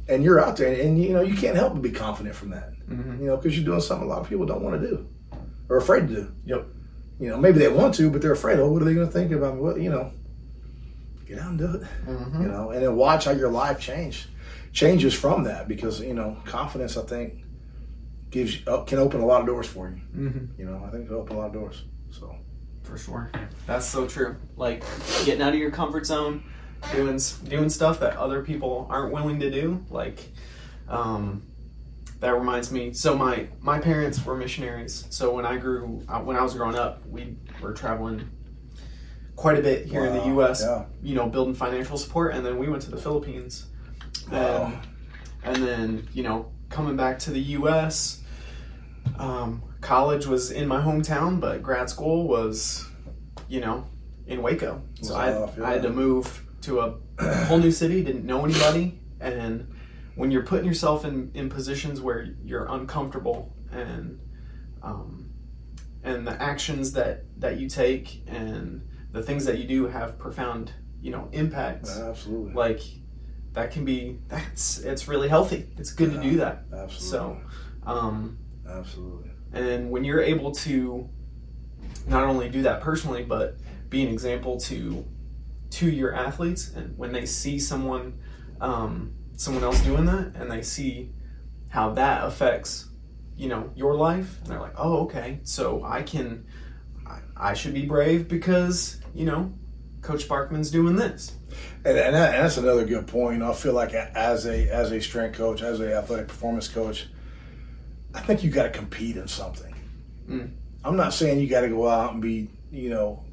And you're out there, and you know, you can't help but be confident from that. You know, because you're doing something a lot of people don't want to do or afraid to do. You know, maybe they want to, but they're afraid. Oh, what are they going to think about me? What, you know, get out and do it. You know, and then watch how your life changed. changes from that, because, you know, confidence, I think, gives you, can open a lot of doors for you. Mm-hmm. You know, I think it can open a lot of doors. So for sure, that's so true. Like getting out of your comfort zone, doing stuff that other people aren't willing to do. Like, that reminds me. So my parents were missionaries. So when I was growing up, we were traveling quite a bit here in the U.S. Yeah. You know, building financial support, and then we went to the Philippines, and then, you know, coming back to the U.S. College was in my hometown, but grad school was, you know, in Waco. So I had to move to a whole new city, didn't know anybody. And when you're putting yourself in positions where you're uncomfortable, and the actions that you take and the things that you do have profound, you know, impacts. Yeah, absolutely. Like it's really healthy. It's good to do that. Absolutely. So, absolutely. And when you're able to not only do that personally, but be an example to your athletes, and when they see someone else doing that, and they see how that affects, you know, your life, and they're like, oh, okay, so I should be brave because, you know, Coach Sparkman's doing this. And that's another good point. I feel like as a strength coach, as an athletic performance coach, I think you got to compete in something. Mm. I'm not saying you got to go out and be, you know,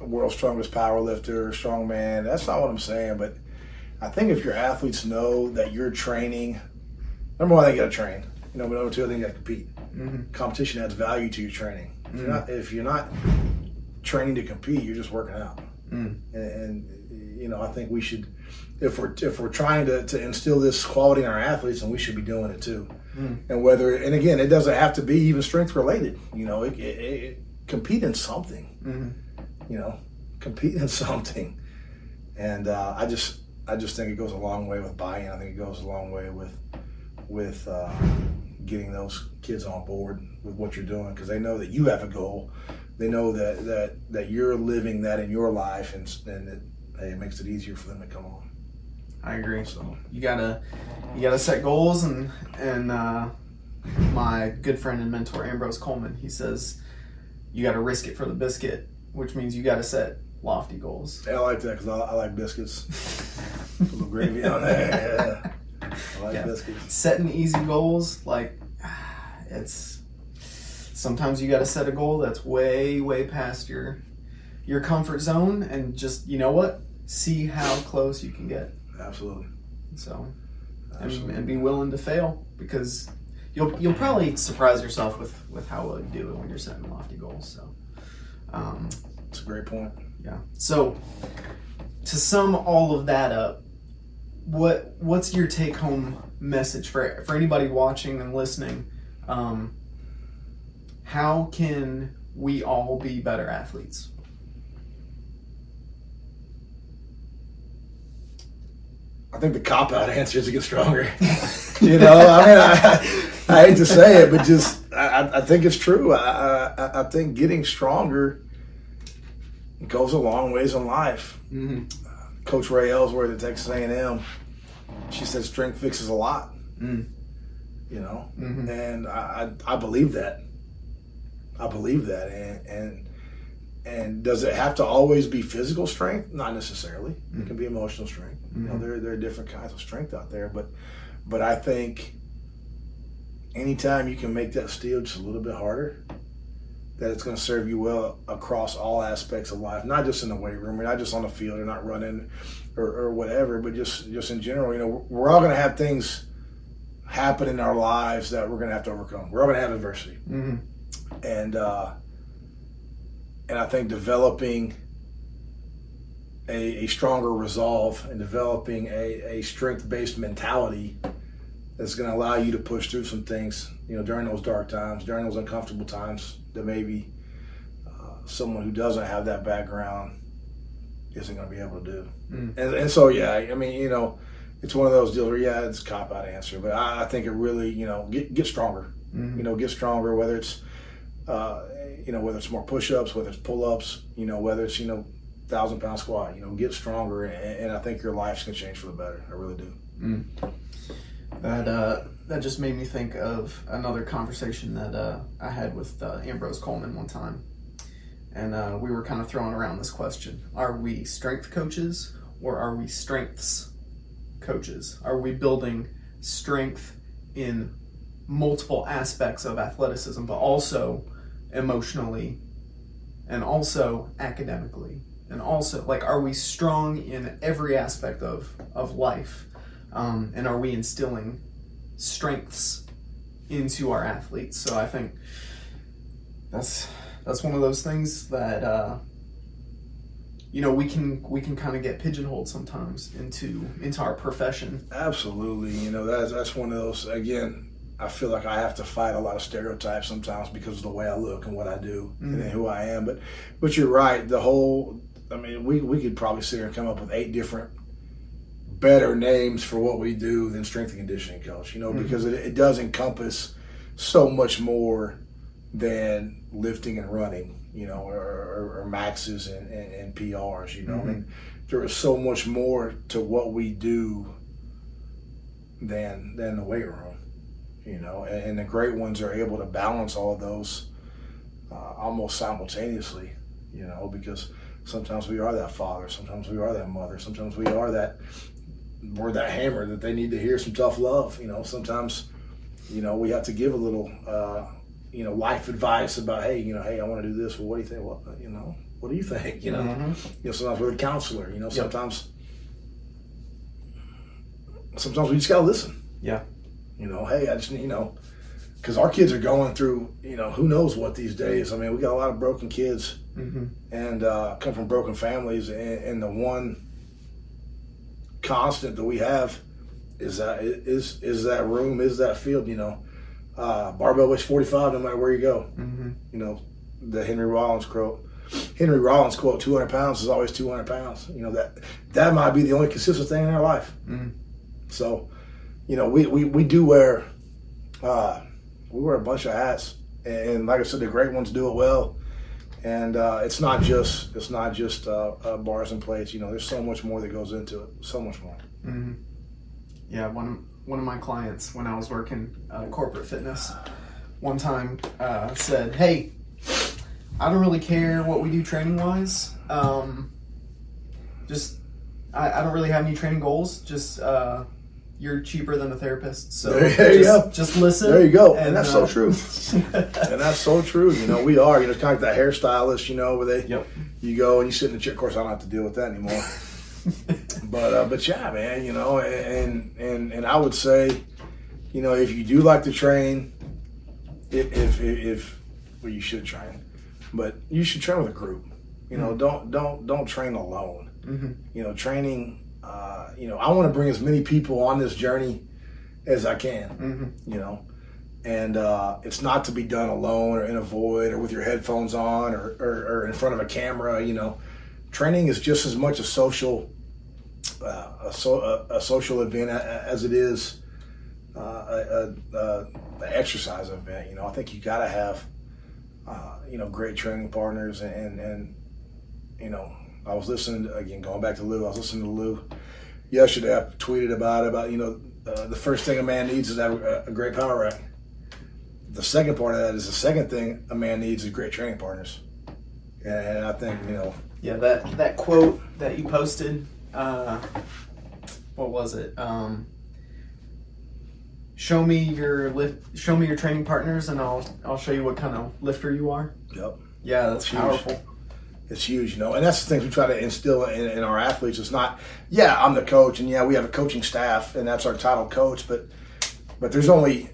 world's strongest power lifter, strongman. That's not what I'm saying. But I think if your athletes know that you're training, number one, they got to train. You know, but number two, they got to compete. Mm-hmm. Competition adds value to your training. Mm-hmm. If you're not training to compete, you're just working out. Mm. And you know, I think we should, if we're trying to instill this quality in our athletes, and we should be doing it too. Mm. And again, it doesn't have to be even strength related. You know, compete in something. Mm-hmm. You know, compete in something, and I just think it goes a long way with buy-in. I think it goes a long way with getting those kids on board with what you're doing, because they know that you have a goal, they know that you're living that in your life, and it makes it easier for them to come on. I agree. So you gotta set goals, and my good friend and mentor Ambrose Coleman, he says you gotta risk it for the biscuit. Which means you got to set lofty goals. Yeah, I like that, because I like biscuits. A little gravy on there. Yeah. I like biscuits. Setting easy goals, like, it's sometimes you got to set a goal that's way, way past your comfort zone, and just, you know what? See how close you can get. Absolutely. So, and be willing to fail, because you'll probably surprise yourself with how well you do it when you're setting lofty goals. So. That's a great point. Yeah. So, to sum all of that up, what's your take-home message for anybody watching and listening? How can we all be better athletes? I think the cop-out answer is to get stronger. You know, I mean, I hate to say it, but just I think it's true. I think getting stronger goes a long ways in life. Mm-hmm. Coach Ray Ellsworth at Texas A&M, she said strength fixes a lot. Mm. You know, mm-hmm. And I believe that. I believe that. And does it have to always be physical strength? Not necessarily. Mm-hmm. It can be emotional strength. Mm-hmm. You know, there are different kinds of strength out there, but I think anytime you can make that steel just a little bit harder, that it's going to serve you well across all aspects of life, not just in the weight room, or not just on the field, or not running, or whatever, but just in general. You know, we're all going to have things happen in our lives that we're going to have to overcome. We're all going to have adversity. Mm-hmm. And I think developing a stronger resolve, and developing a strength-based mentality that's going to allow you to push through some things, you know, during those dark times, during those uncomfortable times, that maybe someone who doesn't have that background isn't going to be able to do. Mm. And so, yeah, I mean, you know, it's one of those deals where, yeah, it's a cop-out answer, but I think it really, you know, get stronger. Mm-hmm. You know, get stronger, whether it's more push-ups, whether it's pull-ups, you know, whether it's, you know, 1,000-pound squat. You know, get stronger, and I think your life's gonna change for the better. I really do. Mm. That just made me think of another conversation that I had with Ambrose Coleman one time, and we were kind of throwing around this question: are we strength coaches or are we strengths coaches? Are we building strength in multiple aspects of athleticism, but also emotionally, and also academically, and also, like, are we strong in every aspect of life? And are we instilling strengths into our athletes? So I think that's one of those things that you know, we can kind of get pigeonholed sometimes into our profession. Absolutely, you know, that's one of those. Again, I feel like I have to fight a lot of stereotypes sometimes because of the way I look and what I do mm-hmm. and who I am. But you're right. The whole, I mean, we could probably sit here and come up with 8 different better names for what we do than strength and conditioning coach, you know, mm-hmm. because it does encompass so much more than lifting and running, you know, or maxes and PRs, you know. Mm-hmm. I mean, there is so much more to what we do than the weight room, you know, and the great ones are able to balance all of those almost simultaneously, you know, because sometimes we are that father, sometimes we are that mother, sometimes we are that, we're that hammer that they need to hear some tough love, you know. Sometimes, you know, we have to give a little, you know, life advice about, hey, you know, hey, I want to do this. Well, what do you think? Well, you know, what do you think? You know, mm-hmm. you know, sometimes we're a counselor, you know, sometimes, yep. sometimes we just got to listen. Yeah. You know, hey, I just need, you know, because our kids are going through, you know, who knows what these days. I mean, we got a lot of broken kids mm-hmm. and come from broken families. And the one constant that we have is that room, is that field, you know. Barbell weighs 45 no matter where you go. Mm-hmm. You know, the Henry Rollins quote, 200 pounds is always 200 pounds. You know, that might be the only consistent thing in our life. Mm-hmm. So, you know, we do wear a bunch of hats, and like I said, the great ones do it well. And it's not just bars and plates. You know, there's so much more that goes into it. So much more. Mm-hmm. Yeah, one of my clients when I was working corporate fitness, one time said, "Hey, I don't really care what we do training wise. I don't really have any training goals. Just." You're cheaper than a therapist, so just listen. There you go, and that's so true. And that's so true. You know, we are. You know, it's kind of like that hairstylist. You know, where they, yep. you go and you sit in the chair. Of course, I don't have to deal with that anymore. But yeah, man. You know, and I would say, you know, if you do like to train, if you should train, but you should train with a group. You know, mm-hmm. don't train alone. Mm-hmm. You know, training. You know, I want to bring as many people on this journey as I can, mm-hmm. you know, and it's not to be done alone or in a void or with your headphones on or in front of a camera. You know, training is just as much a social event as it is an exercise event. You know, I think you got to have, you know, great training partners and you know, I was listening to, again, going back to Lou. I was listening to Lou yesterday. I tweeted about you know, the first thing a man needs is a great power rack. The second part of that is the second thing a man needs is great training partners. And I think, you know. Yeah, that quote that you posted, what was it? Show me your training partners, and I'll show you what kind of lifter you are. Yep. Yeah, that's powerful. Huge. It's huge, you know, and that's the things we try to instill in our athletes. It's not, yeah, I'm the coach, and yeah, we have a coaching staff, and that's our title coach, but there's only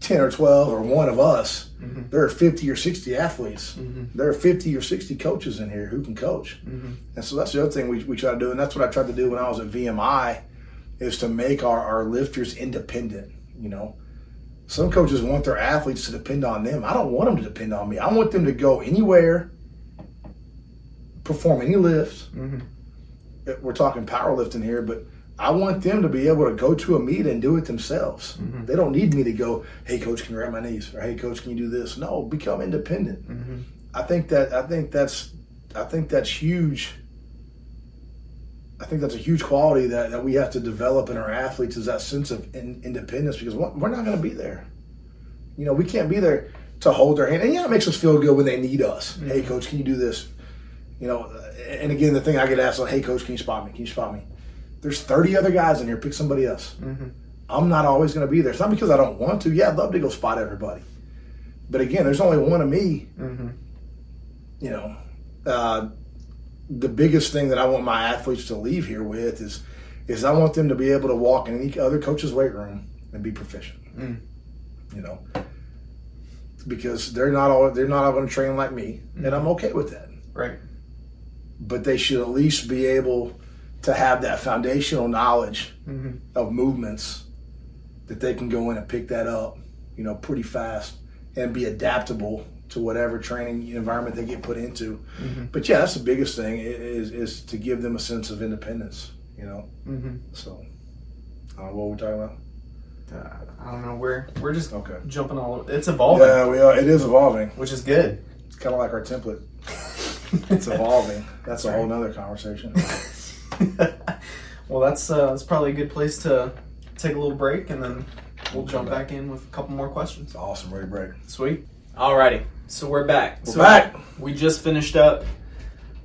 10 or 12 or one of us. Mm-hmm. There are 50 or 60 athletes. Mm-hmm. There are 50 or 60 coaches in here who can coach. Mm-hmm. And so that's the other thing we try to do, and that's what I tried to do when I was at VMI, is to make our lifters independent, you know. Some coaches want their athletes to depend on them. I don't want them to depend on me. I want them to go anywhere, perform any lifts. Mm-hmm. We're talking powerlifting here, but I want them to be able to go to a meet and do it themselves. Mm-hmm. They don't need me to go, hey, coach, can you wrap my knees? Or hey, coach, can you do this? No, become independent. Mm-hmm. I think that's I think that's huge. I think that's a huge quality that we have to develop in our athletes, is that sense of independence, because we're not going to be there. You know, we can't be there to hold their hand. And yeah, it makes us feel good when they need us. Mm-hmm. Hey, coach, can you do this? You know, and again, the thing I get asked, like, hey, coach, can you spot me? Can you spot me? There's 30 other guys in here. Pick somebody else. Mm-hmm. I'm not always going to be there. It's not because I don't want to. Yeah, I'd love to go spot everybody. But again, there's only one of me. Mm-hmm. You know, the biggest thing that I want my athletes to leave here with is I want them to be able to walk in any other coach's weight room and be proficient. Mm. You know, because they're not all going to train like me, mm-hmm. and I'm okay with that. Right. But they should at least be able to have that foundational knowledge, mm-hmm. of movements, that they can go in and pick that up, you know, pretty fast, and be adaptable to whatever training environment they get put into. Mm-hmm. But yeah, that's the biggest thing is to give them a sense of independence, you know? Mm-hmm. So, what were we talking about? I don't know. We're just okay. Jumping all over. It's evolving. Yeah, we are. It is evolving. Which is good. It's kind of like our template. It's evolving. That's a whole nother conversation. Well, that's probably a good place to take a little break, and then we'll jump back in with a couple more questions. Awesome. Ready break. Sweet. Alrighty, so we're back. We just finished up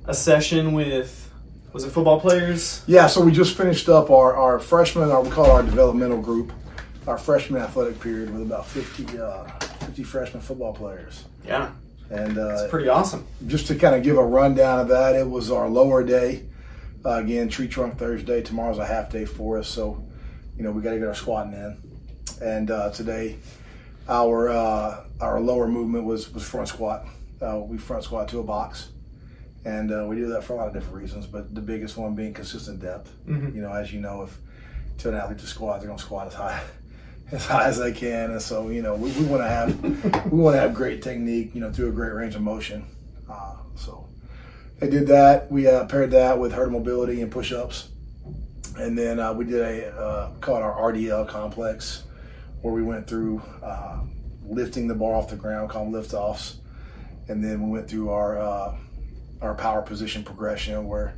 a session with, was it football players? Yeah, so we just finished up our freshman, we call it our developmental group, our freshman athletic period with about 50 freshman football players. Yeah, and it's pretty awesome. Just to kind of give a rundown of that, it was our lower day. Again, tree trunk Thursday. Tomorrow's a half day for us, so you know we got to get our squatting in. And today, our lower movement was front squat. We front squat to a box, and we do that for a lot of different reasons, but the biggest one being consistent depth. Mm-hmm. You know, as you know, if to an athlete to squat, they're gonna squat as high as they can, and so you know we want to have great technique, you know, through a great range of motion. So they did that. We paired that with hurdle mobility and push-ups, and then we did a called our RDL complex, where we went through lifting the bar off the ground, called lift-offs, and then we went through our power position progression, where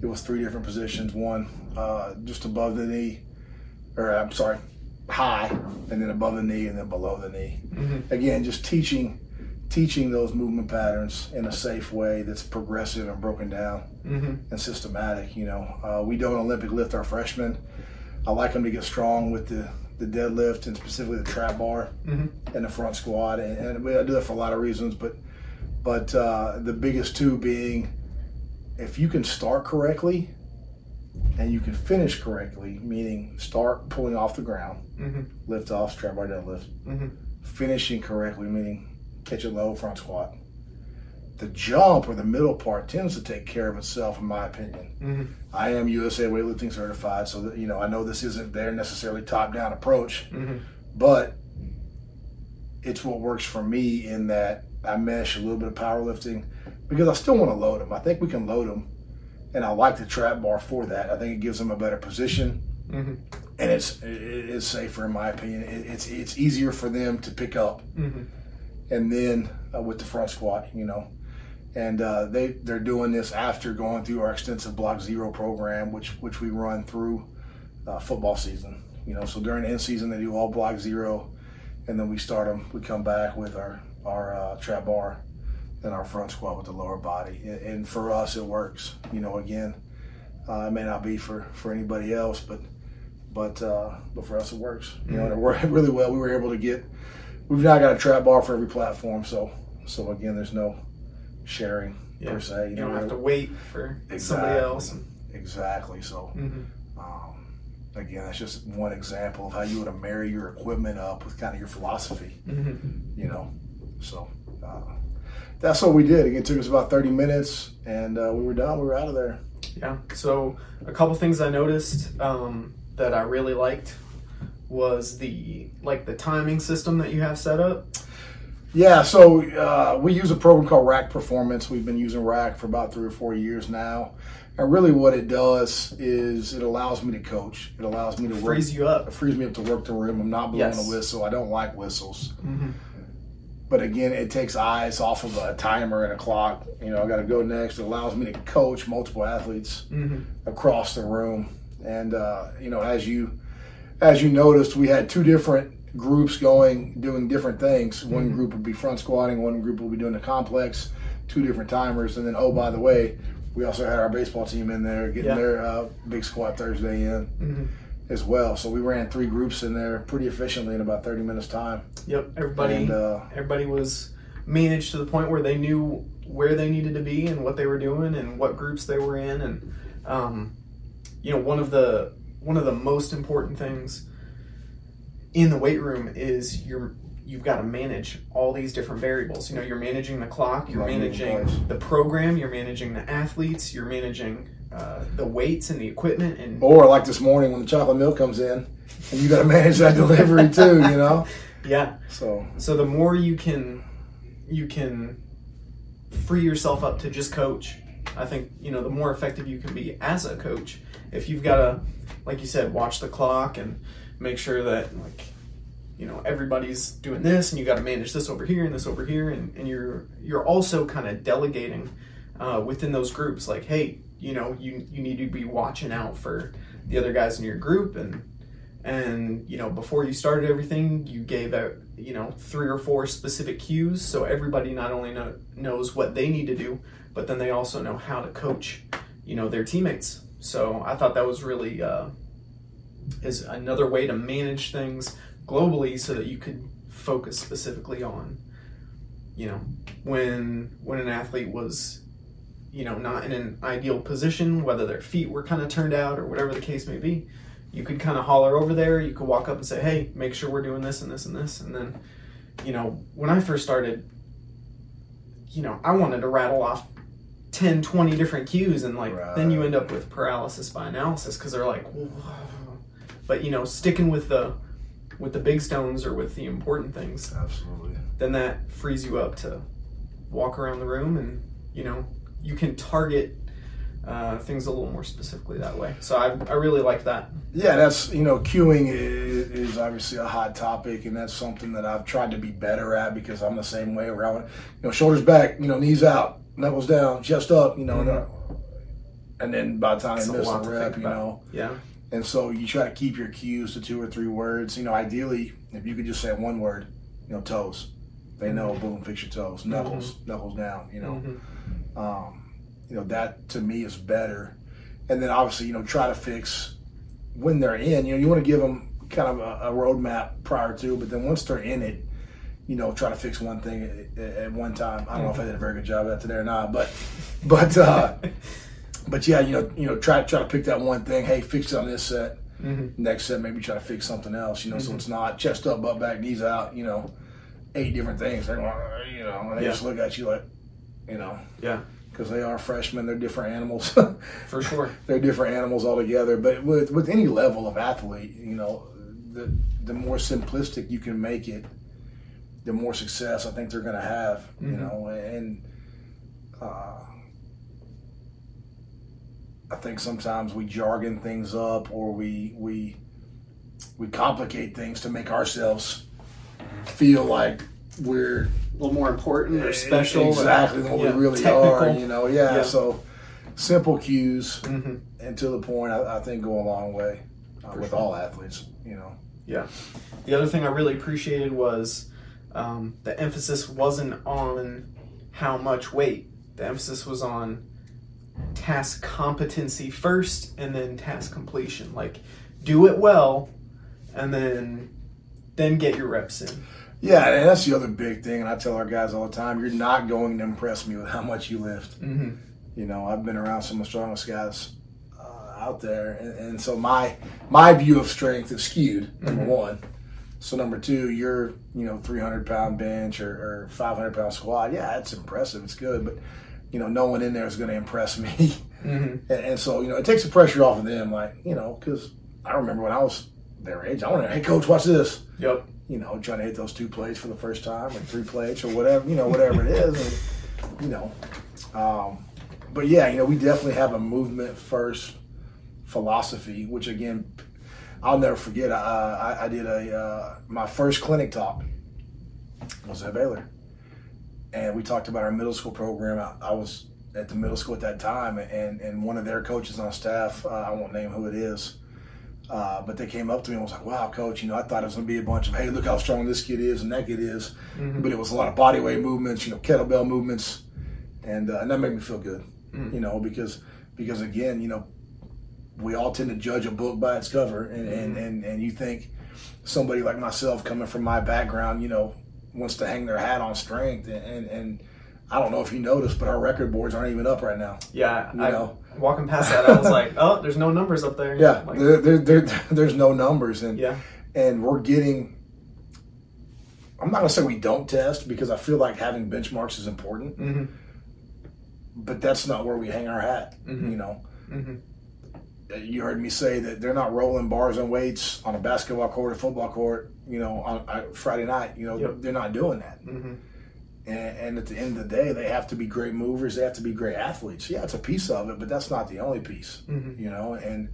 it was three different positions, one just above the knee, high, and then above the knee, and then below the knee. Mm-hmm. Again, just teaching those movement patterns in a safe way that's progressive and broken down, mm-hmm. and systematic. You know, we don't Olympic lift our freshmen. I like them to get strong with the deadlift and specifically the trap bar, mm-hmm. and the front squat, and I do that for a lot of reasons, but the biggest two being, if you can start correctly and you can finish correctly, meaning start pulling off the ground, mm-hmm. lift off, trap bar, deadlift, mm-hmm. finishing correctly, meaning catch it low, front squat. The jump or the middle part tends to take care of itself, in my opinion. Mm-hmm. I am USA weightlifting certified, so that, you know, I know this isn't their necessarily top-down approach, mm-hmm. but it's what works for me in that I mesh a little bit of powerlifting, because I still want to load them. I think we can load them, and I like the trap bar for that. I think it gives them a better position, mm-hmm. and it's safer, in my opinion. It's easier for them to pick up, mm-hmm. and then with the front squat, you know. And they're doing this after going through our extensive Block Zero program, which we run through football season. You know, so during end season they do all Block Zero, and then we start them. We come back with our trap bar and our front squat with the lower body. And for us, it works. You know, again, it may not be for anybody else, but for us, it works. You know, and it worked really well. We were able to get. We've now got a trap bar for every platform. So again, there's no sharing per se. You don't have to wait for somebody else. Exactly. So again, that's just one example of how you would marry your equipment up with kind of your philosophy, mm-hmm. you know. So that's what we did. Again, it took us about 30 minutes, and we were done. We were out of there. Yeah. So a couple things I noticed that I really liked was the timing system that you have set up. Yeah, so we use a program called Rack Performance. We've been using Rack for about 3 or 4 years now. And really what it does is it allows me to coach. It allows me to work. Frees you up. It frees me up to work the room. I'm not blowing a whistle. I don't like whistles. Mm-hmm. But again, it takes eyes off of a timer and a clock. You know, I got to go next. It allows me to coach multiple athletes across the room. And you know, as you noticed, we had two different groups going, doing different things. One group would be front squatting, one group would be doing the complex, two different timers. And then, oh, by the way, we also had our baseball team in there getting their big squat Thursday in as well. So we ran three groups in there pretty efficiently in about 30 minutes time. Yep, everybody was managed to the point where they knew where they needed to be and what they were doing and what groups they were in. And you know, one of the most important things in the weight room is you've got to manage all these different variables. You know, you're managing the clock, you're managing the program, you're managing the athletes, you're managing the weights and the equipment. And or like this morning when the chocolate milk comes in, and you got to manage that delivery too, you know? Yeah. So the more you can free yourself up to just coach, I think, you know, the more effective you can be as a coach. If you've got to, like you said, watch the clock and make sure that, like, you know, everybody's doing this, and you got to manage this over here and this over here, and you're also kind of delegating within those groups. Like, hey, you know, you need to be watching out for the other guys in your group, and you know, before you started everything, you gave out, you know, 3 or 4 specific cues, so everybody not only knows what they need to do, but then they also know how to coach, you know, their teammates. So I thought that was really is another way to manage things globally, so that you could focus specifically on, you know, when an athlete was, you know, not in an ideal position, whether their feet were kind of turned out or whatever the case may be, you could kind of holler over there. You could walk up and say, hey, make sure we're doing this and this and this. And then, you know, when I first started, you know, I wanted to rattle off 10, 20 different cues, and like, then you end up with paralysis by analysis, because they're like, whoa. But, you know, sticking with the big stones or with the important things. Absolutely. Then that frees you up to walk around the room, and, you know, you can target things a little more specifically that way. So I really like that. Yeah, that's, you know, cueing is obviously a hot topic, and that's something that I've tried to be better at, because I'm the same way where I want, you know, shoulders back, you know, knees out, knuckles down, chest up, you know, and then by the time I miss the rep, you know. Yeah. And so you try to keep your cues to 2 or 3 words. You know, ideally, if you could just say one word, you know, toes. They know, boom, fix your toes. Knuckles, knuckles down, you know. You know, that to me is better. And then obviously, you know, try to fix when they're in. You know, you want to give them kind of a roadmap prior to, but then once they're in it, you know, try to fix one thing at one time. I don't know if I did a very good job of that today or not, but yeah, you know, try to pick that one thing. Hey, fix it on this set. Next set, maybe try to fix something else. You know, so it's not chest up, butt back, knees out. You know, 8 different things. They want, you know, and they just look at you like, you know, because they are freshmen. They're different animals. For sure, they're different animals altogether. But with any level of athlete, you know, the more simplistic you can make it, the more success I think they're going to have. You know, and I think sometimes we jargon things up, or we complicate things to make ourselves feel like we're a little more important or special. Exactly than what we really are, you know. Yeah. So simple cues and to the point, I think go a long way with all athletes, you know. Yeah. The other thing I really appreciated was the emphasis wasn't on how much weight. The emphasis was on task competency first and then task completion. Like, do it well and then get your reps in. Yeah, and that's the other big thing, and I tell our guys all the time, you're not going to impress me with how much you lift. You know, I've been around some of the strongest guys out there, and so my view of strength is skewed, number one. So number two, your, you know, 300-pound bench or 500-pound squat, yeah, it's impressive, it's good, but you know, no one in there is going to impress me. And so, you know, it takes the pressure off of them, like, you know, because I remember when I was their age, I wanted to, hey, coach, watch this. Yep. You know, trying to hit those 2 plates for the first time or 3 plates or whatever, you know, whatever it is. And, you know, but yeah, you know, we definitely have a movement first philosophy, which again, I'll never forget. I did my first clinic talk was at Baylor. and we talked about our middle school program. I was at the middle school at that time, and one of their coaches on staff, I won't name who it is, but they came up to me and was like, wow, coach, you know, I thought it was going to be a bunch of, hey, look how strong this kid is and that kid is. Mm-hmm. But it was a lot of body weight movements, you know, kettlebell movements, and that made me feel good, mm-hmm. you know, because again, you know, we all tend to judge a book by its cover, and, mm-hmm. and you think somebody like myself coming from my background, you know, wants to hang their hat on strength, and I don't know if you noticed, but our record boards aren't even up right now. Yeah, you know? Walking past that, I was like, oh, there's no numbers up there. Yeah, like, there's no numbers, and we're getting. I'm not gonna say we don't test, because I feel like having benchmarks is important, mm-hmm. but that's not where we hang our hat. Mm-hmm. You know, mm-hmm. you heard me say that they're not rolling bars and weights on a basketball court or football court. You know, on a Friday night, you know, yep. they're not doing that. Mm-hmm. And at the end of the day, they have to be great movers. They have to be great athletes. Yeah, it's a piece of it, but that's not the only piece, mm-hmm. you know. And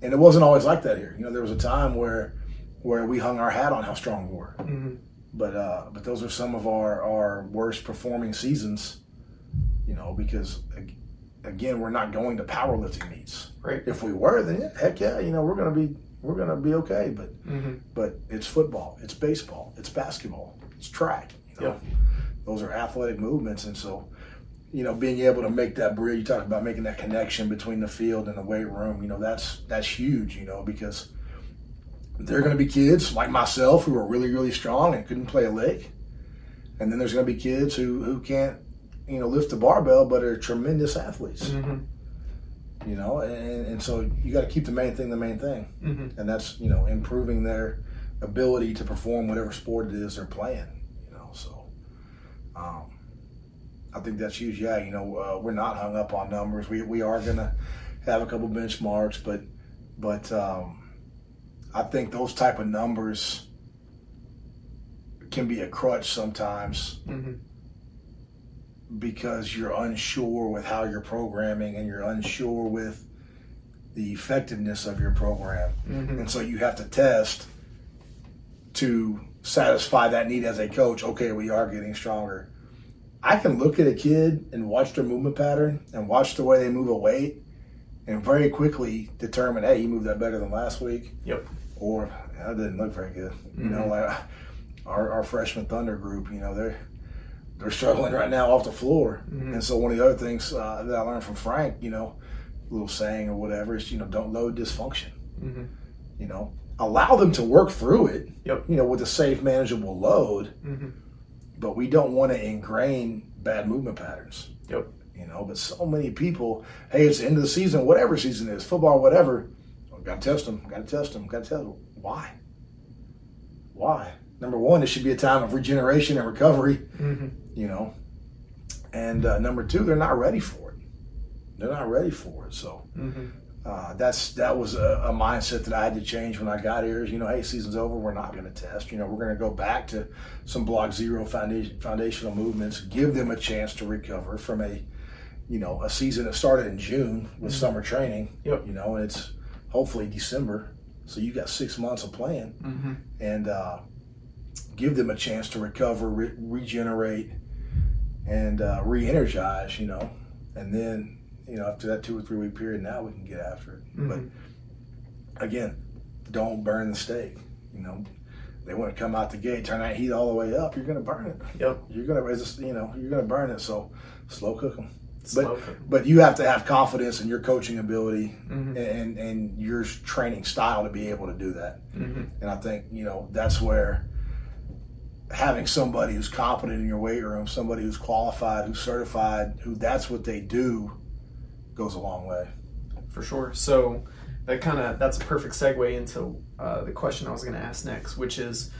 it wasn't always like that here. You know, there was a time where we hung our hat on how strong we were. Mm-hmm. But those are some of our worst performing seasons, you know, because, again, we're not going to powerlifting meets. Right. If we were, then yeah, heck yeah, you know, we're gonna be okay. But mm-hmm. but it's football, it's baseball, it's basketball, it's track. You know? Yeah. Those are athletic movements, and so, you know, being able to make that bridge, you talk about making that connection between the field and the weight room, you know, that's huge, you know, because there are going to be kids like myself who are really, really strong and couldn't play a lick, and then there's going to be kids who can't, you know, lift the barbell but are tremendous athletes, mm-hmm. you know, and so you got to keep the main thing, mm-hmm. and that's, you know, improving their ability to perform whatever sport it is they're playing. I think that's huge. Yeah, you know, we're not hung up on numbers. We are gonna have a couple benchmarks, but I think those type of numbers can be a crutch sometimes, mm-hmm. because you're unsure with how you're programming, and you're unsure with the effectiveness of your program, mm-hmm. and so you have to test to satisfy that need as a coach. Okay, we are getting stronger. I can look at a kid and watch their movement pattern and watch the way they move a weight and very quickly determine, hey, he moved that better than last week. Yep. Or that didn't look very good. Mm-hmm. You know, like our freshman Thunder group, you know, they're struggling right now off the floor. Mm-hmm. And so one of the other things that I learned from Frank, you know, a little saying or whatever is, you know, don't load dysfunction. Mm-hmm. You know, allow them to work through it, yep. you know, with a safe, manageable load, mm-hmm. but we don't want to ingrain bad movement patterns, yep. you know, but so many people, hey, it's the end of the season, whatever season it is, football, whatever, got to test them. Why? Number one, it should be a time of regeneration and recovery, mm-hmm. you know, and number two, they're not ready for it, so. Mm-hmm. That was a mindset that I had to change when I got here. You know, hey, season's over. We're not going to test. You know, we're going to go back to some block zero foundational movements. Give them a chance to recover from a season that started in June with mm-hmm. summer training. Yep. You know, and it's hopefully December, so you got 6 months of playing, mm-hmm. and give them a chance to recover, regenerate, and re-energize. You know, and then. You know, after that 2 or 3 week period, now we can get after it. Mm-hmm. But again, don't burn the steak. You know, they want to come out the gate, turn that heat all the way up. You're going to burn it. Yep. You're going to burn it. So slow cook them. But you have to have confidence in your coaching ability, mm-hmm. and your training style to be able to do that. Mm-hmm. And I think, you know, that's where having somebody who's competent in your weight room, somebody who's qualified, who's certified, who that's what they do, goes a long way. For sure. So that's a perfect segue into the question I was going to ask next, which is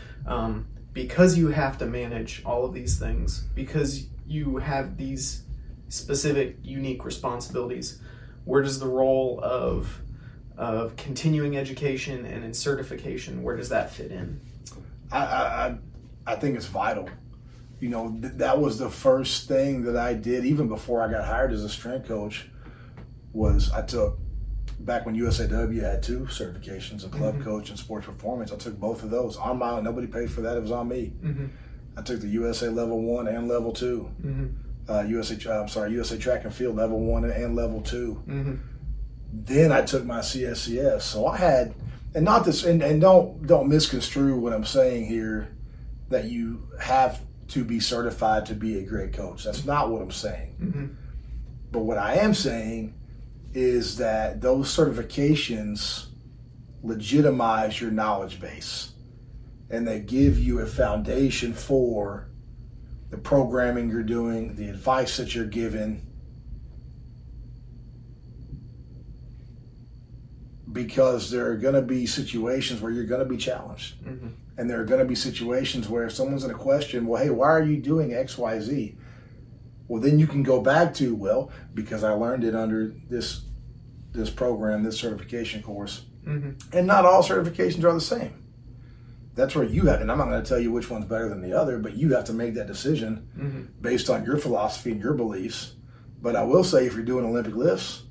because you have to manage all of these things, because you have these specific, unique responsibilities, where does the role of continuing education and in certification, where does that fit in? I think it's vital. You know, that was the first thing that I did, even before I got hired as a strength coach, was I took, back when USAW had two certifications, a club mm-hmm. coach and sports performance, I took both of those on my own. Nobody paid for that. It was on me. Mm-hmm. I took the USA Level 1 and Level 2. Mm-hmm. USA Track and Field Level 1 and Level 2. Mm-hmm. Then I took my CSCS. So I had, and not this, and don't misconstrue what I'm saying here, that you have to be certified to be a great coach. That's not what I'm saying. Mm-hmm. But what I am saying is that those certifications legitimize your knowledge base, and they give you a foundation for the programming you're doing, the advice that you're given, because there are going to be situations where you're going to be challenged. Mm-hmm. And there are going to be situations where if someone's going to question, well, hey, why are you doing X, Y, Z? Well, then you can go back to, well, because I learned it under this program, this certification course. Mm-hmm. And not all certifications are the same. That's where you have, and I'm not going to tell you which one's better than the other, but you have to make that decision mm-hmm. based on your philosophy and your beliefs. But I will say, if you're doing Olympic lifts,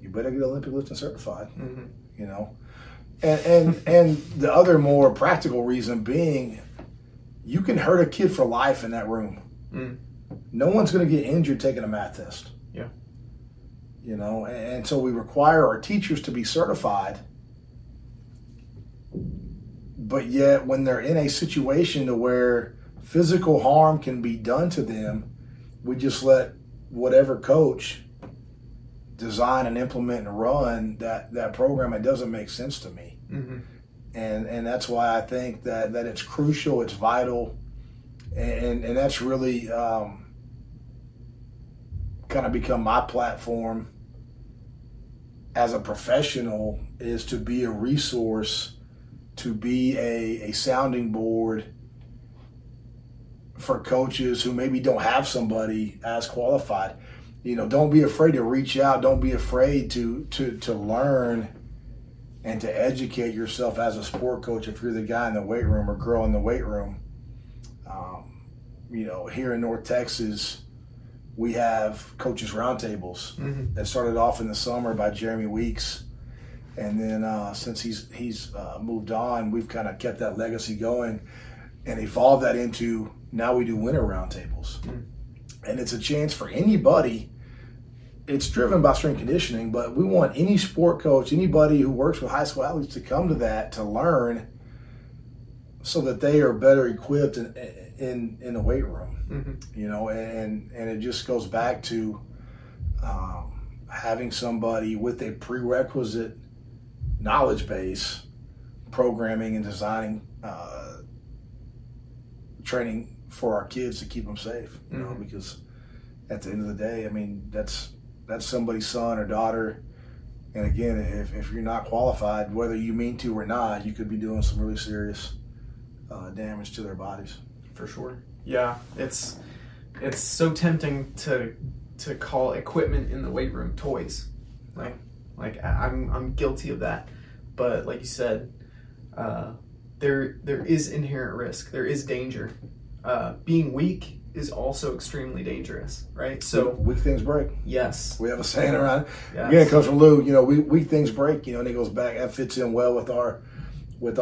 you better get Olympic lifting certified, mm-hmm. you know. And the other more practical reason being, you can hurt a kid for life in that room. Mm. No one's going to get injured taking a math test. Yeah. You know, and so we require our teachers to be certified. But yet when they're in a situation to where physical harm can be done to them, we just let whatever coach design and implement and run that program. It doesn't make sense to me. Mm-hmm. And that's why I think that it's crucial, it's vital, and that's really kind of become my platform as a professional, is to be a resource, to be a sounding board for coaches who maybe don't have somebody as qualified. You know, don't be afraid to reach out. Don't be afraid to learn and to educate yourself as a sport coach if you're the guy in the weight room or girl in the weight room. You know, here in North Texas, we have coaches roundtables mm-hmm. that started off in the summer by Jeremy Weeks. And then since he's moved on, we've kind of kept that legacy going and evolved that into, now we do winter roundtables. Mm-hmm. And it's a chance for anybody. It's driven by strength conditioning, but we want any sport coach, anybody who works with high school athletes, to come to that, to learn, so that they are better equipped in the weight room. Mm-hmm. You know, and it just goes back to having somebody with a prerequisite knowledge base, programming and designing training for our kids to keep them safe, you know, mm-hmm. because at the end of the day, I mean, that's somebody's son or daughter. And again, if you're not qualified, whether you mean to or not, you could be doing some really serious damage to their bodies. For sure. Yeah. It's so tempting to call equipment in the weight room toys. Like I'm guilty of that. But like you said, there is inherent risk. There is danger. Being weak is also extremely dangerous, right? So weak things break. Yes, we have a saying around it. Yes. Again, Coach Lou, you know, weak things break. You know, and it goes back. That fits in well with our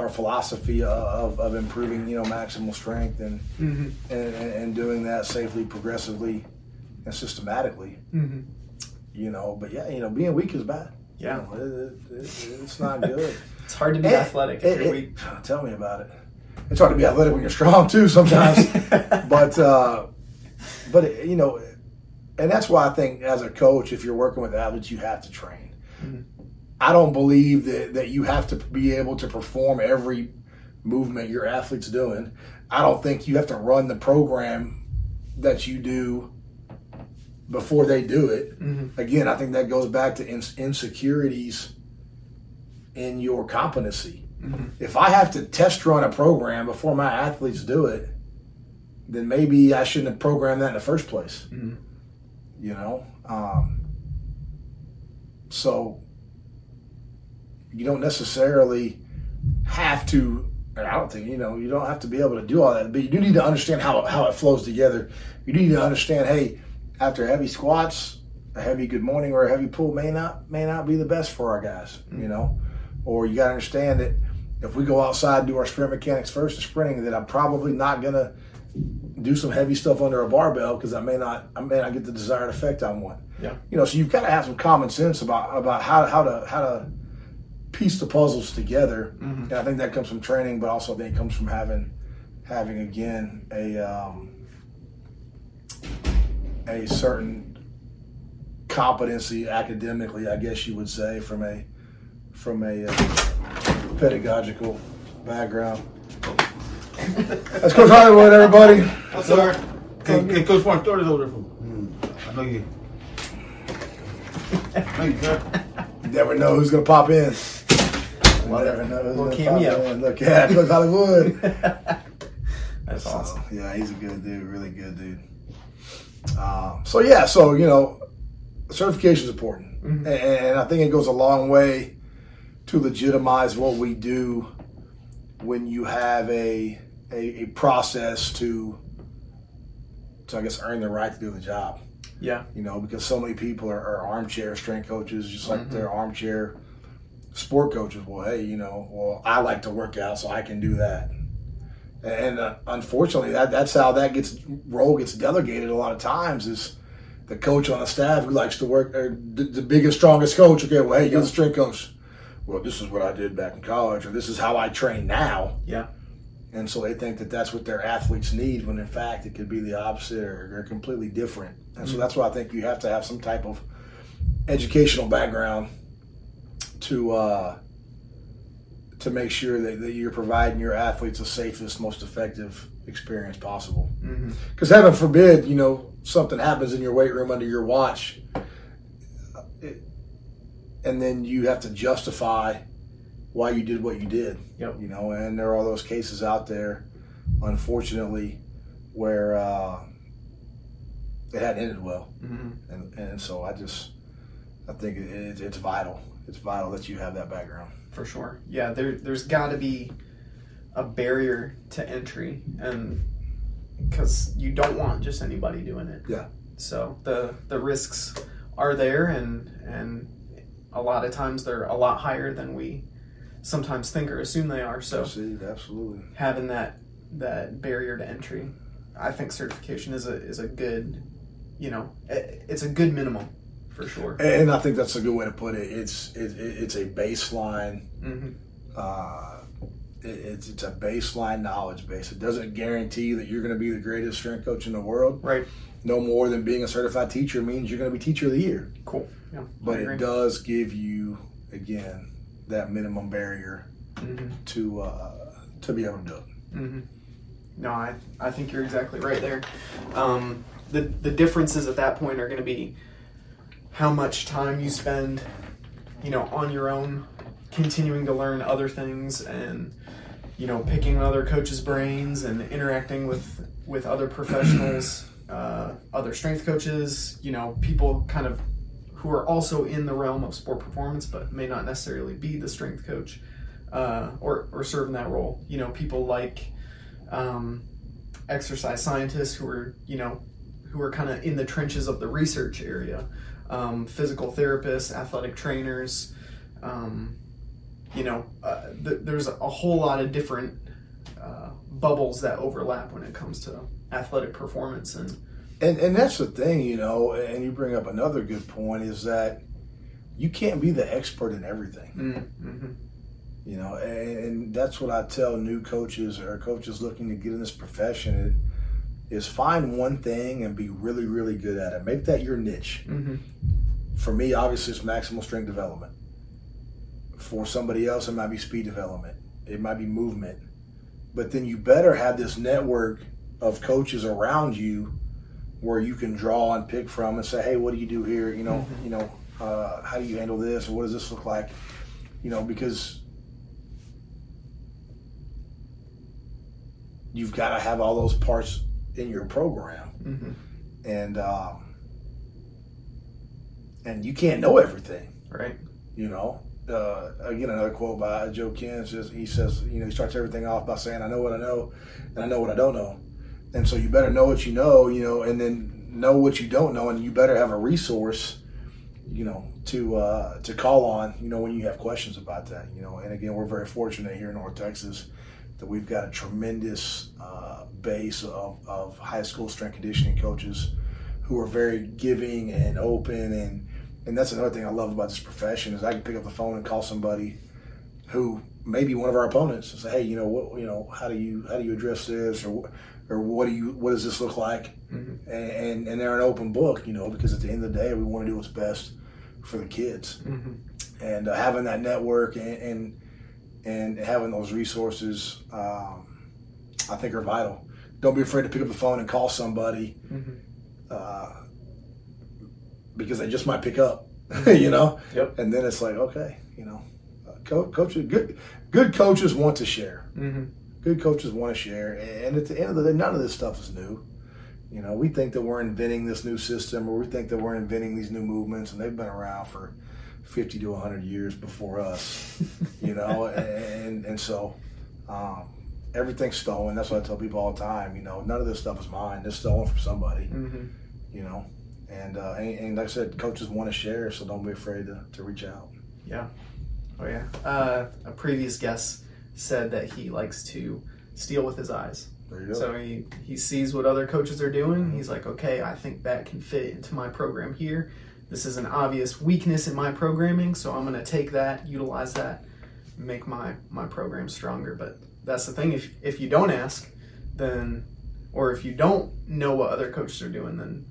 philosophy of improving, you know, maximal strength mm-hmm. and doing that safely, progressively, and systematically. Mm-hmm. You know, but yeah, you know, being weak is bad. Yeah, you know, it's not good. It's hard to be athletic if you're weak. Tell me about it. It's hard to be athletic when you're strong too sometimes, but you know, and that's why I think as a coach, if you're working with athletes, you have to train. Mm-hmm. I don't believe that you have to be able to perform every movement your athlete's doing. I don't think you have to run the program that you do before they do it. Mm-hmm. Again, I think that goes back to insecurities in your competency. Mm-hmm. If I have to test run a program before my athletes do it, then maybe I shouldn't have programmed that in the first place. Mm-hmm. You know? So you don't necessarily have to, and I don't think, you know, you don't have to be able to do all that, but you do need to understand how it flows together. You do need to understand, hey, after heavy squats, a heavy good morning or a heavy pull may not be the best for our guys, mm-hmm. you know? Or you got to understand that if we go outside and do our sprint mechanics first, the sprinting, that I'm probably not going to do some heavy stuff under a barbell because I may not get the desired effect I want. Yeah. You know, so you've got to have some common sense about how to piece the puzzles together. Mm-hmm. And I think that comes from training, but also I think it comes from having again a certain competency academically, I guess you would say, from a pedagogical background. That's Coach Hollywood, everybody. What's up? Hey, Coach Mark, throw this over there for me. I know you. Thank you, sir. You never know who's going to pop in. You never know who's going to pop in. Look at Coach Hollywood. That's awesome. Yeah, he's a good dude, really good dude. So, you know, certification is important. Mm-hmm. And I think it goes a long way to legitimize what we do when you have a process to I guess earn the right to do the job. Yeah. You know, because so many people are armchair strength coaches, just like mm-hmm. they're armchair sport coaches. Well, hey, you know, well, I like to work out, so I can do that. And unfortunately, that's how that role gets delegated a lot of times, is the coach on the staff who likes to work, or the biggest, strongest coach. Okay, well, hey, you're the strength coach. Well, this is what I did back in college, or this is how I train now. Yeah. And so they think that that's what their athletes need, when in fact it could be the opposite, or they're completely different. And mm-hmm. so that's why I think you have to have some type of educational background to make sure that you're providing your athletes the safest, most effective experience possible. Because mm-hmm. heaven forbid, you know, something happens in your weight room under your watch, and then you have to justify why you did what you did. Yep. You know, and there are all those cases out there, unfortunately, where it hadn't ended well. Mm-hmm. And so I think it's vital. It's vital that you have that background. For sure. Yeah, there's got to be a barrier to entry, and because you don't want just anybody doing it. Yeah. So the risks are there, and a lot of times they're a lot higher than we sometimes think or assume they are. So absolutely, having that barrier to entry, I think certification is a good, you know, it's a good minimum for sure. And I think that's a good way to put it. It's a baseline. Mm-hmm. It's a baseline knowledge base. It doesn't guarantee that you're going to be the greatest strength coach in the world. Right. No more than being a certified teacher means you're going to be teacher of the year. Cool. Yeah, but it does give you, again, that minimum barrier mm-hmm. To be able to do it. Mm-hmm. No, I think you're exactly right there. The differences at that point are going to be how much time you spend, you know, on your own, continuing to learn other things, and, you know, picking other coaches' brains and interacting with other professionals, other strength coaches, you know, people kind of who are also in the realm of sport performance but may not necessarily be the strength coach or serve in that role. You know, people like exercise scientists who are kind of in the trenches of the research area, physical therapists, athletic trainers, there's a whole lot of different bubbles that overlap when it comes to athletic performance. And that's the thing, you know, and you bring up another good point, is that you can't be the expert in everything. Mm-hmm. You know, and that's what I tell new coaches or coaches looking to get in this profession, is find one thing and be really, really good at it. Make that your niche. Mm-hmm. For me, obviously, it's maximal strength development. For somebody else, it might be speed development. It might be movement. But then you better have this network of coaches around you where you can draw and pick from and say, hey, what do you do here? You know, mm-hmm. How do you handle this? Or what does this look like? You know, because you've got to have all those parts in your program. Mm-hmm. And you can't know everything. Right. You know, again, another quote by Joe Kins, he says, you know, he starts everything off by saying, I know what I know, and I know what I don't know. And so you better know what you know, and then know what you don't know, and you better have a resource, you know, to call on, you know, when you have questions about that, you know. And again, we're very fortunate here in North Texas that we've got a tremendous base of high school strength conditioning coaches who are very giving and open, and that's another thing I love about this profession is I can pick up the phone and call somebody who may be one of our opponents and say, hey, how do you address this, or what does this look like? Mm-hmm. And they're an open book, because at the end of the day, we want to do what's best for the kids. Mm-hmm. And having that network and having those resources, I think are vital. Don't be afraid to pick up the phone and call somebody, mm-hmm. Because they just might pick up, Yep. And then it's like, okay, coaches, good coaches want to share. Mm-hmm. Good coaches want to share, and at the end of the day, none of this stuff is new. We think that we're inventing this new system, or we think that we're inventing these new movements, and they've been around for 50 to 100 years before us, and so everything's stolen. That's what I tell people all the time, none of this stuff is mine. It's stolen from somebody, mm-hmm. And like I said, coaches want to share, so don't be afraid to reach out. Yeah. Oh, yeah. A previous guest said that he likes to steal with his eyes. There you go. So he sees what other coaches are doing. He's like, okay, I think that can fit into my program here. This is an obvious weakness in my programming, so I'm going to take that, utilize that, make my program stronger. But that's the thing. If you don't ask, then, or if you don't know what other coaches are doing, then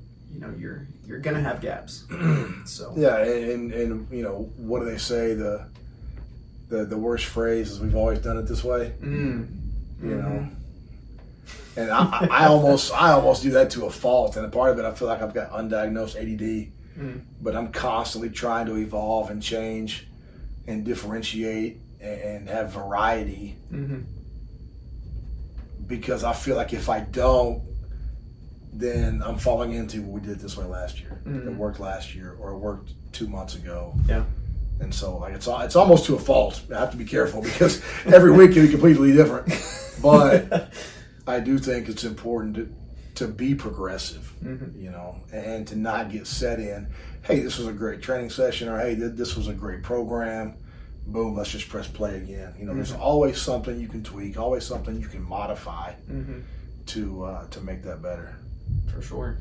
you're going to have gaps. So yeah, and what do they say? The worst phrase is we've always done it this way, mm-hmm. And I almost do that to a fault, and a part of it I feel like I've got undiagnosed ADD, but I'm constantly trying to evolve and change and differentiate and have variety, mm-hmm. because I feel like if I don't, then I'm falling into what we did this way last year, mm-hmm. it worked last year, or it worked 2 months ago. Yeah. And so, it's almost to a fault. I have to be careful because every week can be completely different. But I do think it's important to be progressive, mm-hmm. And to not get set in. Hey, this was a great training session, or hey, this was a great program. Boom, let's just press play again. Mm-hmm. There's always something you can tweak, always something you can modify, mm-hmm. to make that better. For sure.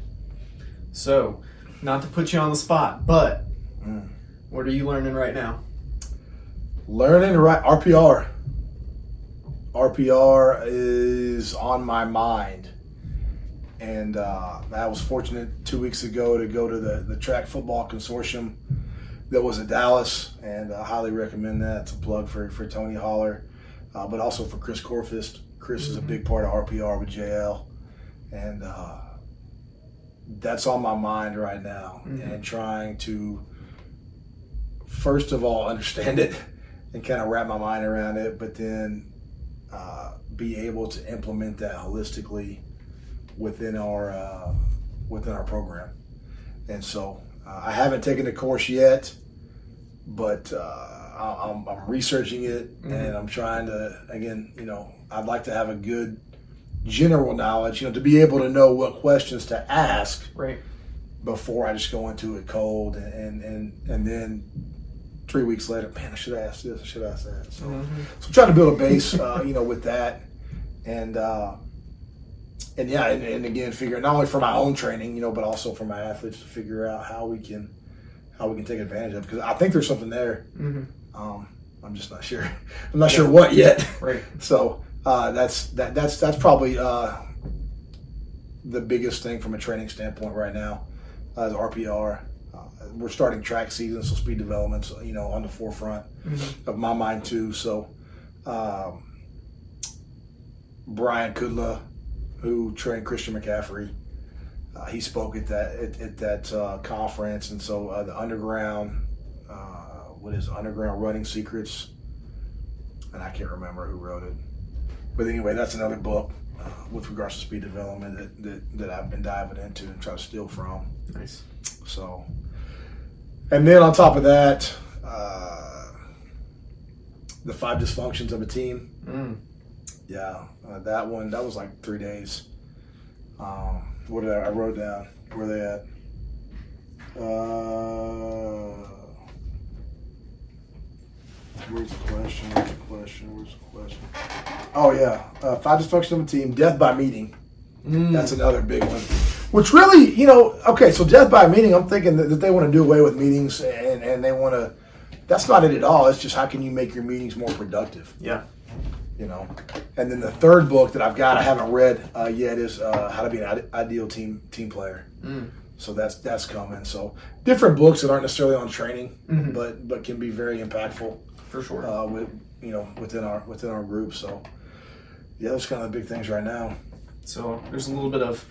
So, not to put you on the spot, but. Mm. What are you learning right now? RPR. RPR is on my mind. And I was fortunate 2 weeks ago to go to the track football consortium that was in Dallas. And I highly recommend that. It's a plug for Tony Holler, but also for Chris Corfist. Chris mm-hmm. is a big part of RPR with JL. And that's on my mind right now. Mm-hmm. And trying to... first of all, understand it and kind of wrap my mind around it, but then be able to implement that holistically within our program. And so I haven't taken the course yet, but I'm researching it, mm-hmm. and I'm trying to, again, I'd like to have a good general knowledge, to be able to know what questions to ask, right, before I just go into it cold, and then 3 weeks later, man, I should ask this, I should ask that. So, mm-hmm. so trying to build a base, with that, and again, figure not only for my own training, but also for my athletes to figure out how we can take advantage of it. Because I think there's something there. Mm-hmm. I'm just not sure. I'm not sure what yet. Right. So that's probably the biggest thing from a training standpoint right now. As RPR, we're starting track season, so speed development's on the forefront mm-hmm. of my mind too. So, Brian Kudla, who trained Christian McCaffrey, he spoke at that conference, and so the underground, underground running secrets, and I can't remember who wrote it, but anyway, that's another book. With regards to speed development that I've been diving into and trying to steal from. Nice. So, and then on top of that, the 5 dysfunctions of a team. Mm. Yeah, that was like 3 days. I wrote down where they at. Where's the question? Oh, yeah. Five destruction of a team. Death by meeting. That's another big one. Which really, you know, okay, so death by meeting, I'm thinking that they want to do away with meetings and they want to – that's not it at all. It's just how can you make your meetings more productive. Yeah. You know. And then the third book that I've got I haven't read yet is How to Be an Ideal Team Player. So that's coming. So different books that aren't necessarily on training, but can be very impactful for sure. Within our group. So yeah, those are kind of the big things right now. So there's a little bit of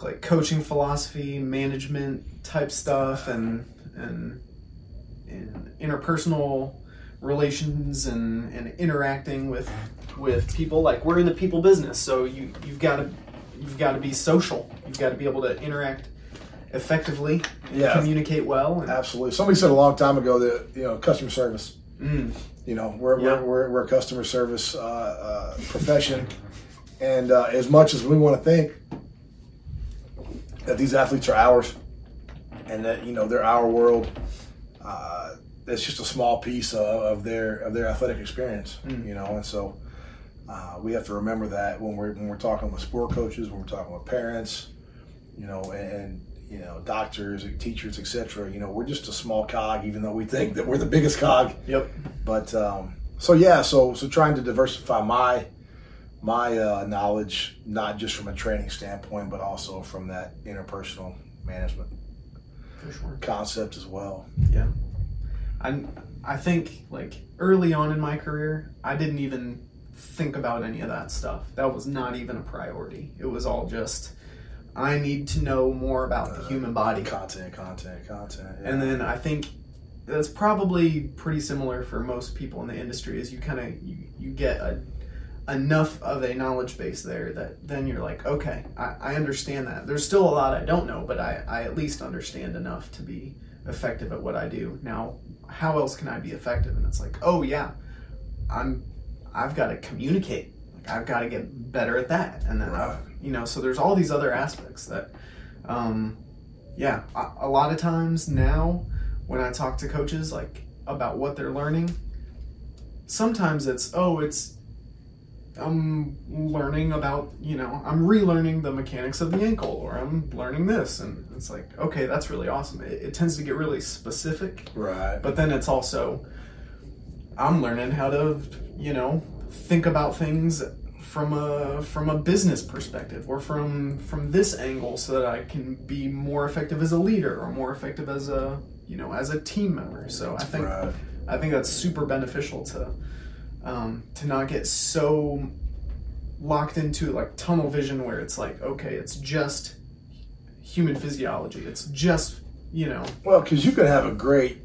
like coaching philosophy, management type stuff, and interpersonal relations and interacting with people. Like we're in the people business, so you've got to be social. You've got to be able to interact effectively and communicate well. And absolutely. Somebody said a long time ago that, you know, customer service. You know, we're a customer service profession, and as much as we want to think that these athletes are ours and that, you know, they're our world, it's just a small piece of their athletic experience. You know, and so we have to remember that when we're talking with sport coaches, when we're talking with parents, you know, and you know, doctors, teachers, etc. You know, we're just a small cog, even though we think that we're the biggest cog. Yep. But so trying to diversify my knowledge, not just from a training standpoint, but also from that interpersonal management concept as well. Yeah. I think like early on in my career, I didn't even think about any of that stuff. That was not even a priority. It was all just, I need to know more about the human body. Content. Yeah. And then I think that's probably pretty similar for most people in the industry is you kind of, you get enough of a knowledge base there that then you're like, okay, I understand that. There's still a lot I don't know, but I at least understand enough to be effective at what I do. Now, how else can I be effective? And it's like, oh yeah, I've got to communicate. I've got to get better at that. And then, so there's all these other aspects that, a lot of times now when I talk to coaches, like about what they're learning, sometimes I'm learning about, you know, I'm relearning the mechanics of the ankle, or I'm learning this. And it's like, okay, that's really awesome. It tends to get really specific. Right. But then it's also, I'm learning how to, you know, think about things from a business perspective, or from this angle, so that I can be more effective as a leader, or more effective as a team member. So I think that's super beneficial to not get so locked into like tunnel vision where it's like, okay, it's just human physiology. It's just, you know. Well, because you can be a great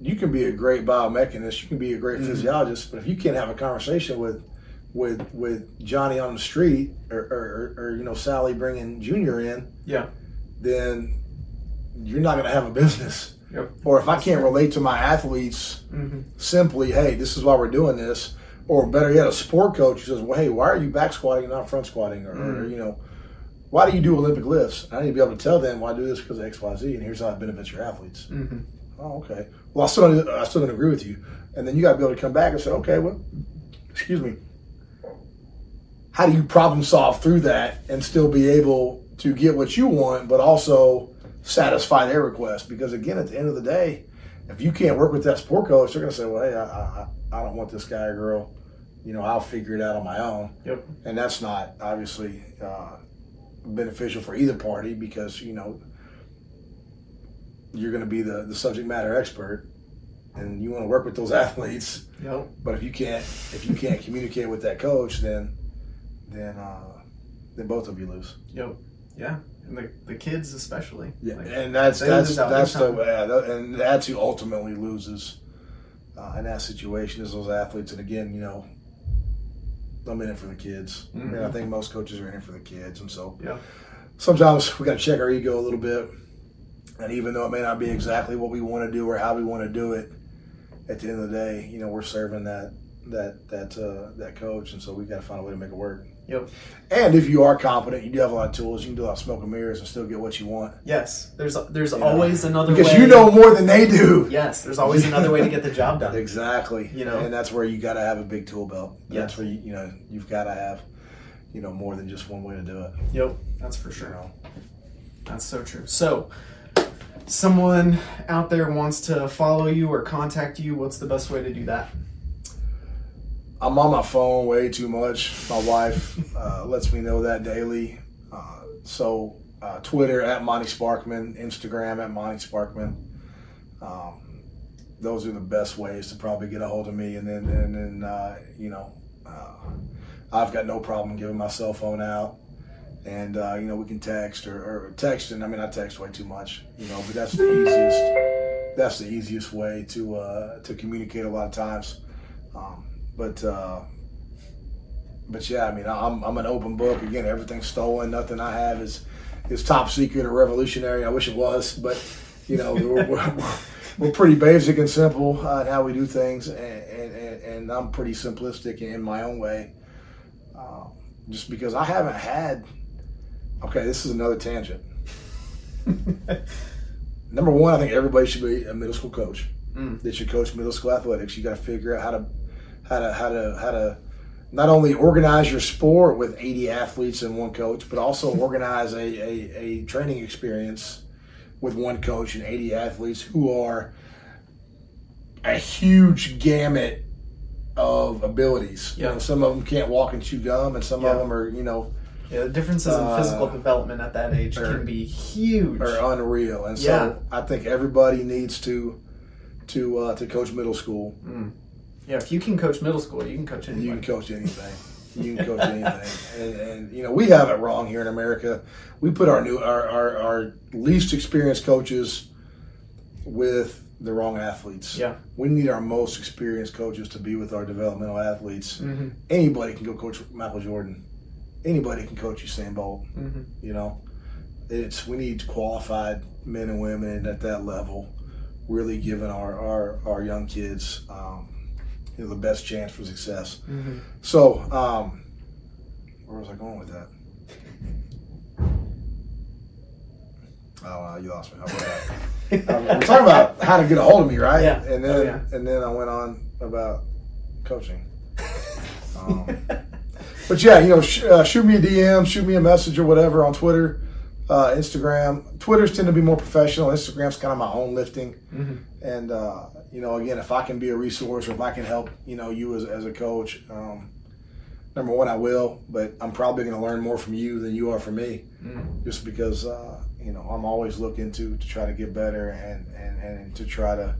biomechanist, you can be a great physiologist, but if you can't have a conversation with Johnny on the street or you know, Sally bringing Junior in, then you're not going to have a business. Yep. Or if I can't relate to my athletes simply, hey, this is why we're doing this, or better yet, a sport coach who says, well, hey, why are you back squatting and not front squatting, or you know, why do you do Olympic lifts? And I need to be able to tell them, why I do this because of X, Y, Z, and here's how it benefits your athletes. Oh, okay. Well, I still don't agree with you. And then you got to be able to come back and say, okay, well, excuse me, how do you problem solve through that and still be able to get what you want, but also satisfy their request? Because, again, at the end of the day, if you can't work with that sport coach, they're going to say, well, hey, I don't want this guy or girl. You know, I'll figure it out on my own. Yep. And that's not, obviously, beneficial for either party because, you know, you're going to be the subject matter expert, and you want to work with those athletes. Yep. But if you can't communicate with that coach, then both of you lose. Yep. Yeah, and the kids especially. Yeah, like, and that's who ultimately loses in that situation is those athletes. And again, you know, I'm in it for the kids, and I think most coaches are in it for the kids. And so sometimes we got to check our ego a little bit. And even though it may not be exactly what we want to do or how we want to do it, at the end of the day, you know, we're serving that that coach, and so we got to find a way to make it work. Yep. And if you are competent, you do have a lot of tools. You can do a lot of smoke and mirrors and still get what you want. Yes. There's always another way. Because you know more than they do. Yes. There's always another way to get the job done. Exactly. You know, and that's where you got to have a big tool belt. Yes. That's where you've got to have more than just one way to do it. Yep. That's for sure. That's so true. So, someone out there wants to follow you or contact you. What's the best way to do that? I'm on my phone way too much. My wife lets me know that daily. So Twitter at Monty Sparkman, Instagram at Monty Sparkman. Those are the best ways to probably get a hold of me. And then I've got no problem giving my cell phone out. And we can text or text. And I mean, I text way too much, but that's the easiest. That's the easiest way to communicate a lot of times. But yeah, I mean, I'm an open book. Again, everything's stolen. Nothing I have is top secret or revolutionary. I wish it was, but we're pretty basic and simple in how we do things, and I'm pretty simplistic in my own way. Just because I haven't had. Okay, this is another tangent. Number one, I think everybody should be a middle school coach. Mm. They should coach middle school athletics. You got to figure out how to not only organize your sport with 80 athletes and one coach, but also organize a training experience with one coach and 80 athletes who are a huge gamut of abilities. Yep. Some of them can't walk and chew gum, and some of them are, the differences in physical development at that age can be huge or unreal. And so I think everybody needs to coach middle school. Mm. Yeah, if you can coach middle school, you can coach anything. You can coach anything. You can coach anything. And we have it wrong here in America. We put our least experienced coaches with the wrong athletes. Yeah. We need our most experienced coaches to be with our developmental athletes. Mm-hmm. Anybody can go coach Michael Jordan. Anybody can coach Usain Bolt. Mm-hmm. We need qualified men and women at that level, really giving our young kids the best chance for success. Mm-hmm. So, where was I going with that? Oh, you lost me. We're talking about how to get a hold of me, right? Yeah. And then I went on about coaching. But yeah, shoot me a DM, shoot me a message or whatever on Twitter, Instagram. Twitter's tend to be more professional. Instagram's kind of my own lifting. Mm-hmm. And, again, if I can be a resource or if I can help, you as a coach, number one, I will. But I'm probably going to learn more from you than you are from me, just because, I'm always looking to try to get better and to try to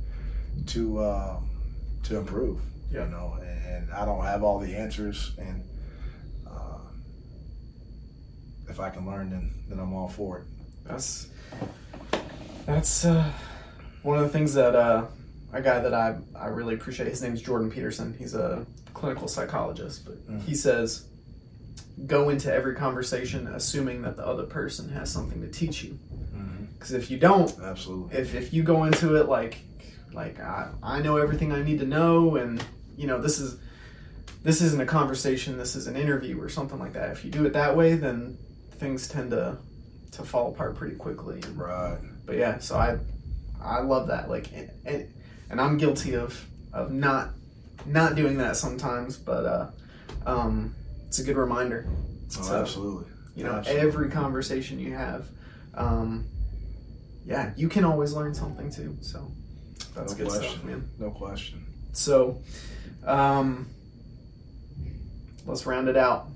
improve. Yeah. And I don't have all the answers. And if I can learn, then I'm all for it. That's one of the things that a guy that I really appreciate, his name is Jordan Peterson. He's a clinical psychologist, but he says, go into every conversation assuming that the other person has something to teach you. Because if you don't, absolutely. If you go into it like I know everything I need to know, and this isn't a conversation, this is an interview or something like that. If you do it that way, then things tend to fall apart pretty quickly. Right. But yeah, so I love that. Like, and I'm guilty of not doing that sometimes, but it's a good reminder. Oh, so, absolutely. Absolutely. Every conversation you have, you can always learn something too. So that's good stuff, man. No question. So, let's round it out.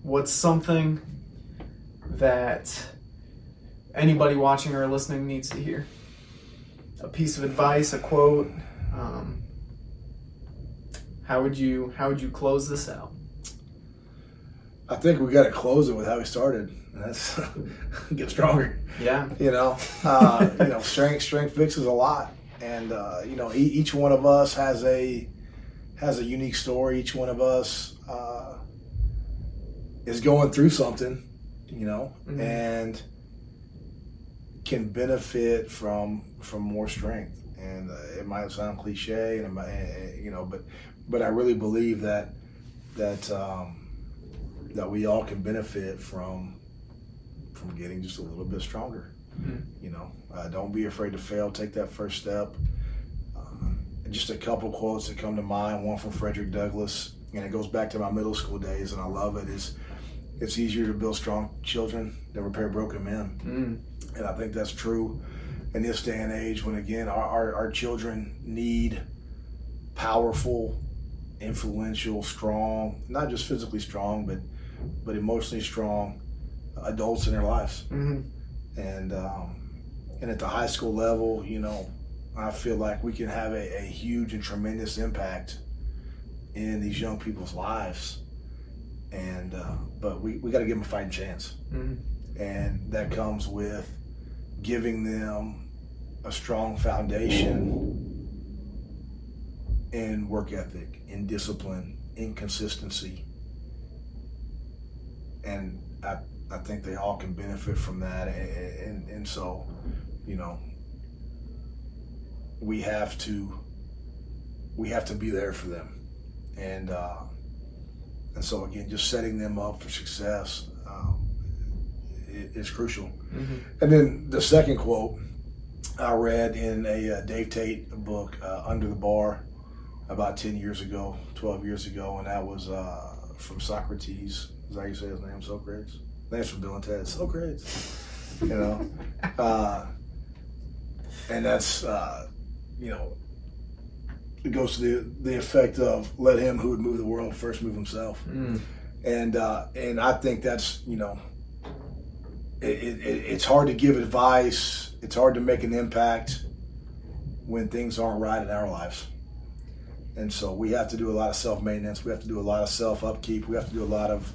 What's something that anybody watching or listening needs to hear? A piece of advice, a quote. How would you close this out? I think we got to close it with how we started. That's get stronger. Yeah. Strength fixes a lot, and each one of us has a unique story. Each one of us is going through something, and can benefit from more strength. And it might sound cliche, and it might, but But I really believe that we all can benefit from getting just a little bit stronger. Mm-hmm. You know, don't be afraid to fail. Take that first step. Just a couple quotes that come to mind. One from Frederick Douglass, and it goes back to my middle school days, and I love it. Is it's easier to build strong children than repair broken men, and I think that's true in this day and age. When again, our children need powerful, influential, strong, not just physically strong, but emotionally strong adults in their lives. Mm-hmm. And at the high school level, you know, I feel like we can have a huge and tremendous impact in these young people's lives. And but we got to give them a fighting chance. Mm-hmm. And that comes with giving them a strong foundation in work ethic, in discipline, in consistency. And I think they all can benefit from that. And so, you know, we have to be there for them. And so again, just setting them up for success is crucial. Mm-hmm. And then the second quote I read in a Dave Tate book, Under the Bar, about 12 years ago, and that was from Socrates. Is that how you say his name, Socrates? That's from Bill and Ted, Socrates. You know? And that's, you know, it goes to the effect of let him who would move the world first move himself. Mm. And I think that's, you know, it's hard to give advice. It's hard to make an impact when things aren't right in our lives. And so we have to do a lot of self-maintenance. We have to do a lot of self-upkeep. We have to do a lot of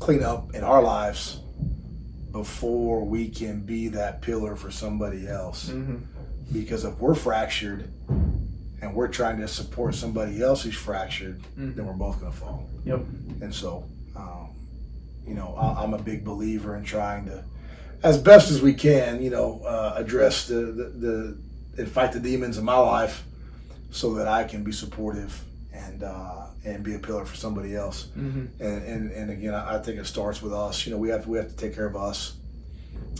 cleanup in our lives before we can be that pillar for somebody else. Mm-hmm. Because if we're fractured and we're trying to support somebody else who's fractured, mm-hmm. then we're both going to fall. Yep. And so, you know, I'm a big believer in trying to, as best as we can, you know, address and fight the demons in my life so that I can be supportive and be a pillar for somebody else. Mm-hmm. And again, I think it starts with us. You know, we have to take care of us.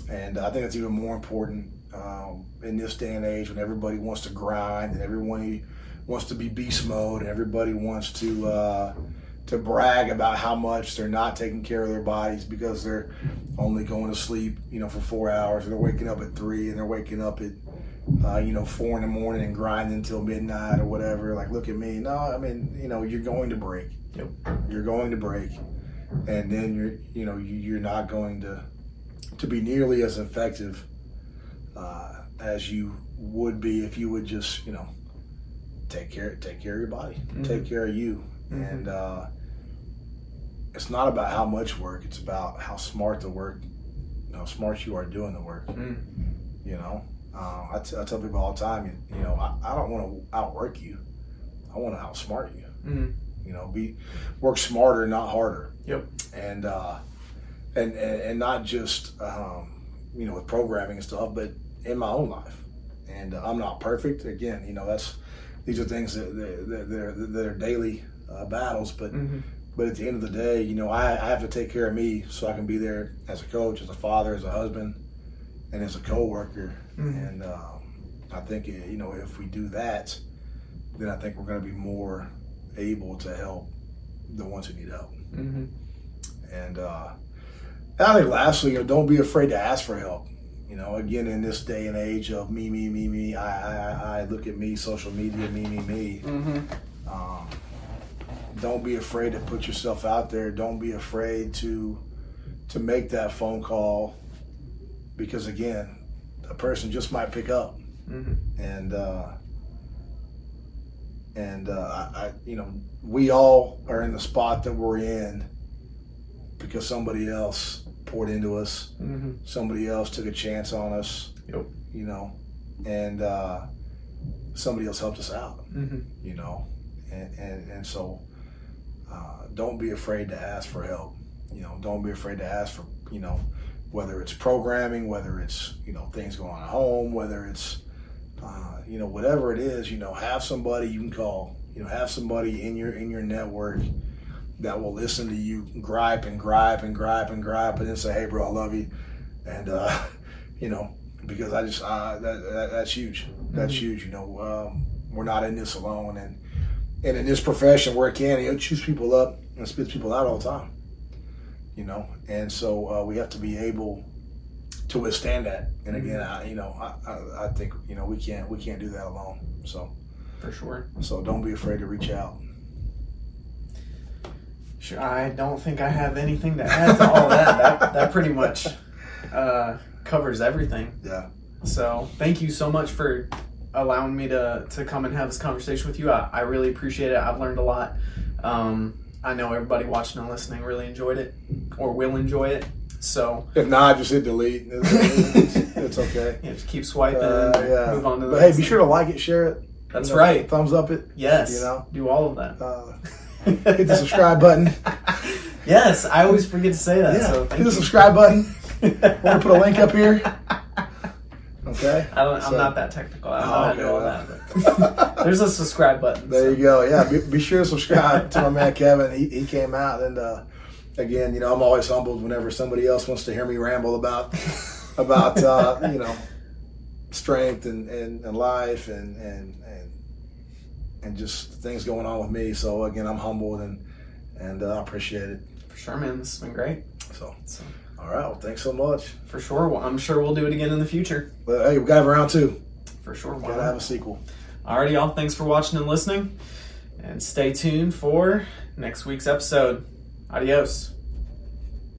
And I think it's even more important in this day and age when everybody wants to grind and everyone wants to be beast mode and everybody wants to brag about how much they're not taking care of their bodies because they're only going to sleep, you know, for 4 hours, and they're waking up at 3 and they're waking up at 4 in the morning and grinding until midnight or whatever. Like, look at me. No, I mean, you know, you're going to break. Yep. You're going to break, and then you're not going to be nearly as effective as you would be if you would just, you know, take care of your body, mm-hmm. take care of you, mm-hmm. and it's not about how much work. It's about how smart the work, how smart you are doing the work. Mm-hmm. You know. I tell people all the time, you know, I don't want to outwork you. I want to outsmart you. Mm-hmm. You know, work smarter, not harder. Yep. And not just you know, with programming and stuff, but in my own life. And I'm not perfect. Again, you know, these are things that are daily battles. But mm-hmm. but at the end of the day, you know, I have to take care of me so I can be there as a coach, as a father, as a husband, and as a coworker. Mm-hmm. And I think, you know, if we do that, then I think we're going to be more able to help the ones who need help. Mm-hmm. And I think lastly, you know, don't be afraid to ask for help. You know, again, in this day and age of me, I look at me, social media, me. Mm-hmm. Don't be afraid to put yourself out there. Don't be afraid to make that phone call. Because again, a person just might pick up, mm-hmm. and I, you know, we all are in the spot that we're in because somebody else poured into us, mm-hmm. somebody else took a chance on us, yep. you know, and somebody else helped us out, mm-hmm. you know, and so don't be afraid to ask for help, you know, don't be afraid to ask for, you know. Whether it's programming, whether it's, you know, things going on at home, whether it's you know, whatever it is, you know, have somebody you can call, you know, have somebody in your network that will listen to you gripe and then say, hey, bro, I love you. And, you know, because I just, that's huge. That's huge. You know, we're not in this alone. And in this profession where it can, you know, choose people up and spit people out all the time, you know. And so we have to be able to withstand that. And again, I think, you know, we can't do that alone. So for sure. So don't be afraid to reach out. Sure. I don't think I have anything to add to all that. That pretty much covers everything. Yeah. So thank you so much for allowing me to come and have this conversation with you. I really appreciate it. I've learned a lot. I know everybody watching and listening really enjoyed it or will enjoy it. So if not, just hit delete. It's okay. Yeah, just keep swiping and move on to the next. But hey, be sure to like it, share it. That's right. Thumbs up it. Yes. You know, do all of that. Hit the subscribe button. Yes, I always forget to say that. Yeah. So hit the subscribe button. We're going to put a link up here. Okay. I'm not that technical. I don't know how to do all that. There's a subscribe button. There you go. Yeah, be sure to subscribe to my man Kevin. He came out and again, you know, I'm always humbled whenever somebody else wants to hear me ramble about you know, strength and life and just things going on with me. So again, I'm humbled and I appreciate it. For sure, man. This has been great. So. All right. Well, thanks so much. For sure. Well, I'm sure we'll do it again in the future. But hey, we've got to have a round two. For sure. We've got to have a sequel. All right, y'all. Thanks for watching and listening. And stay tuned for next week's episode. Adios.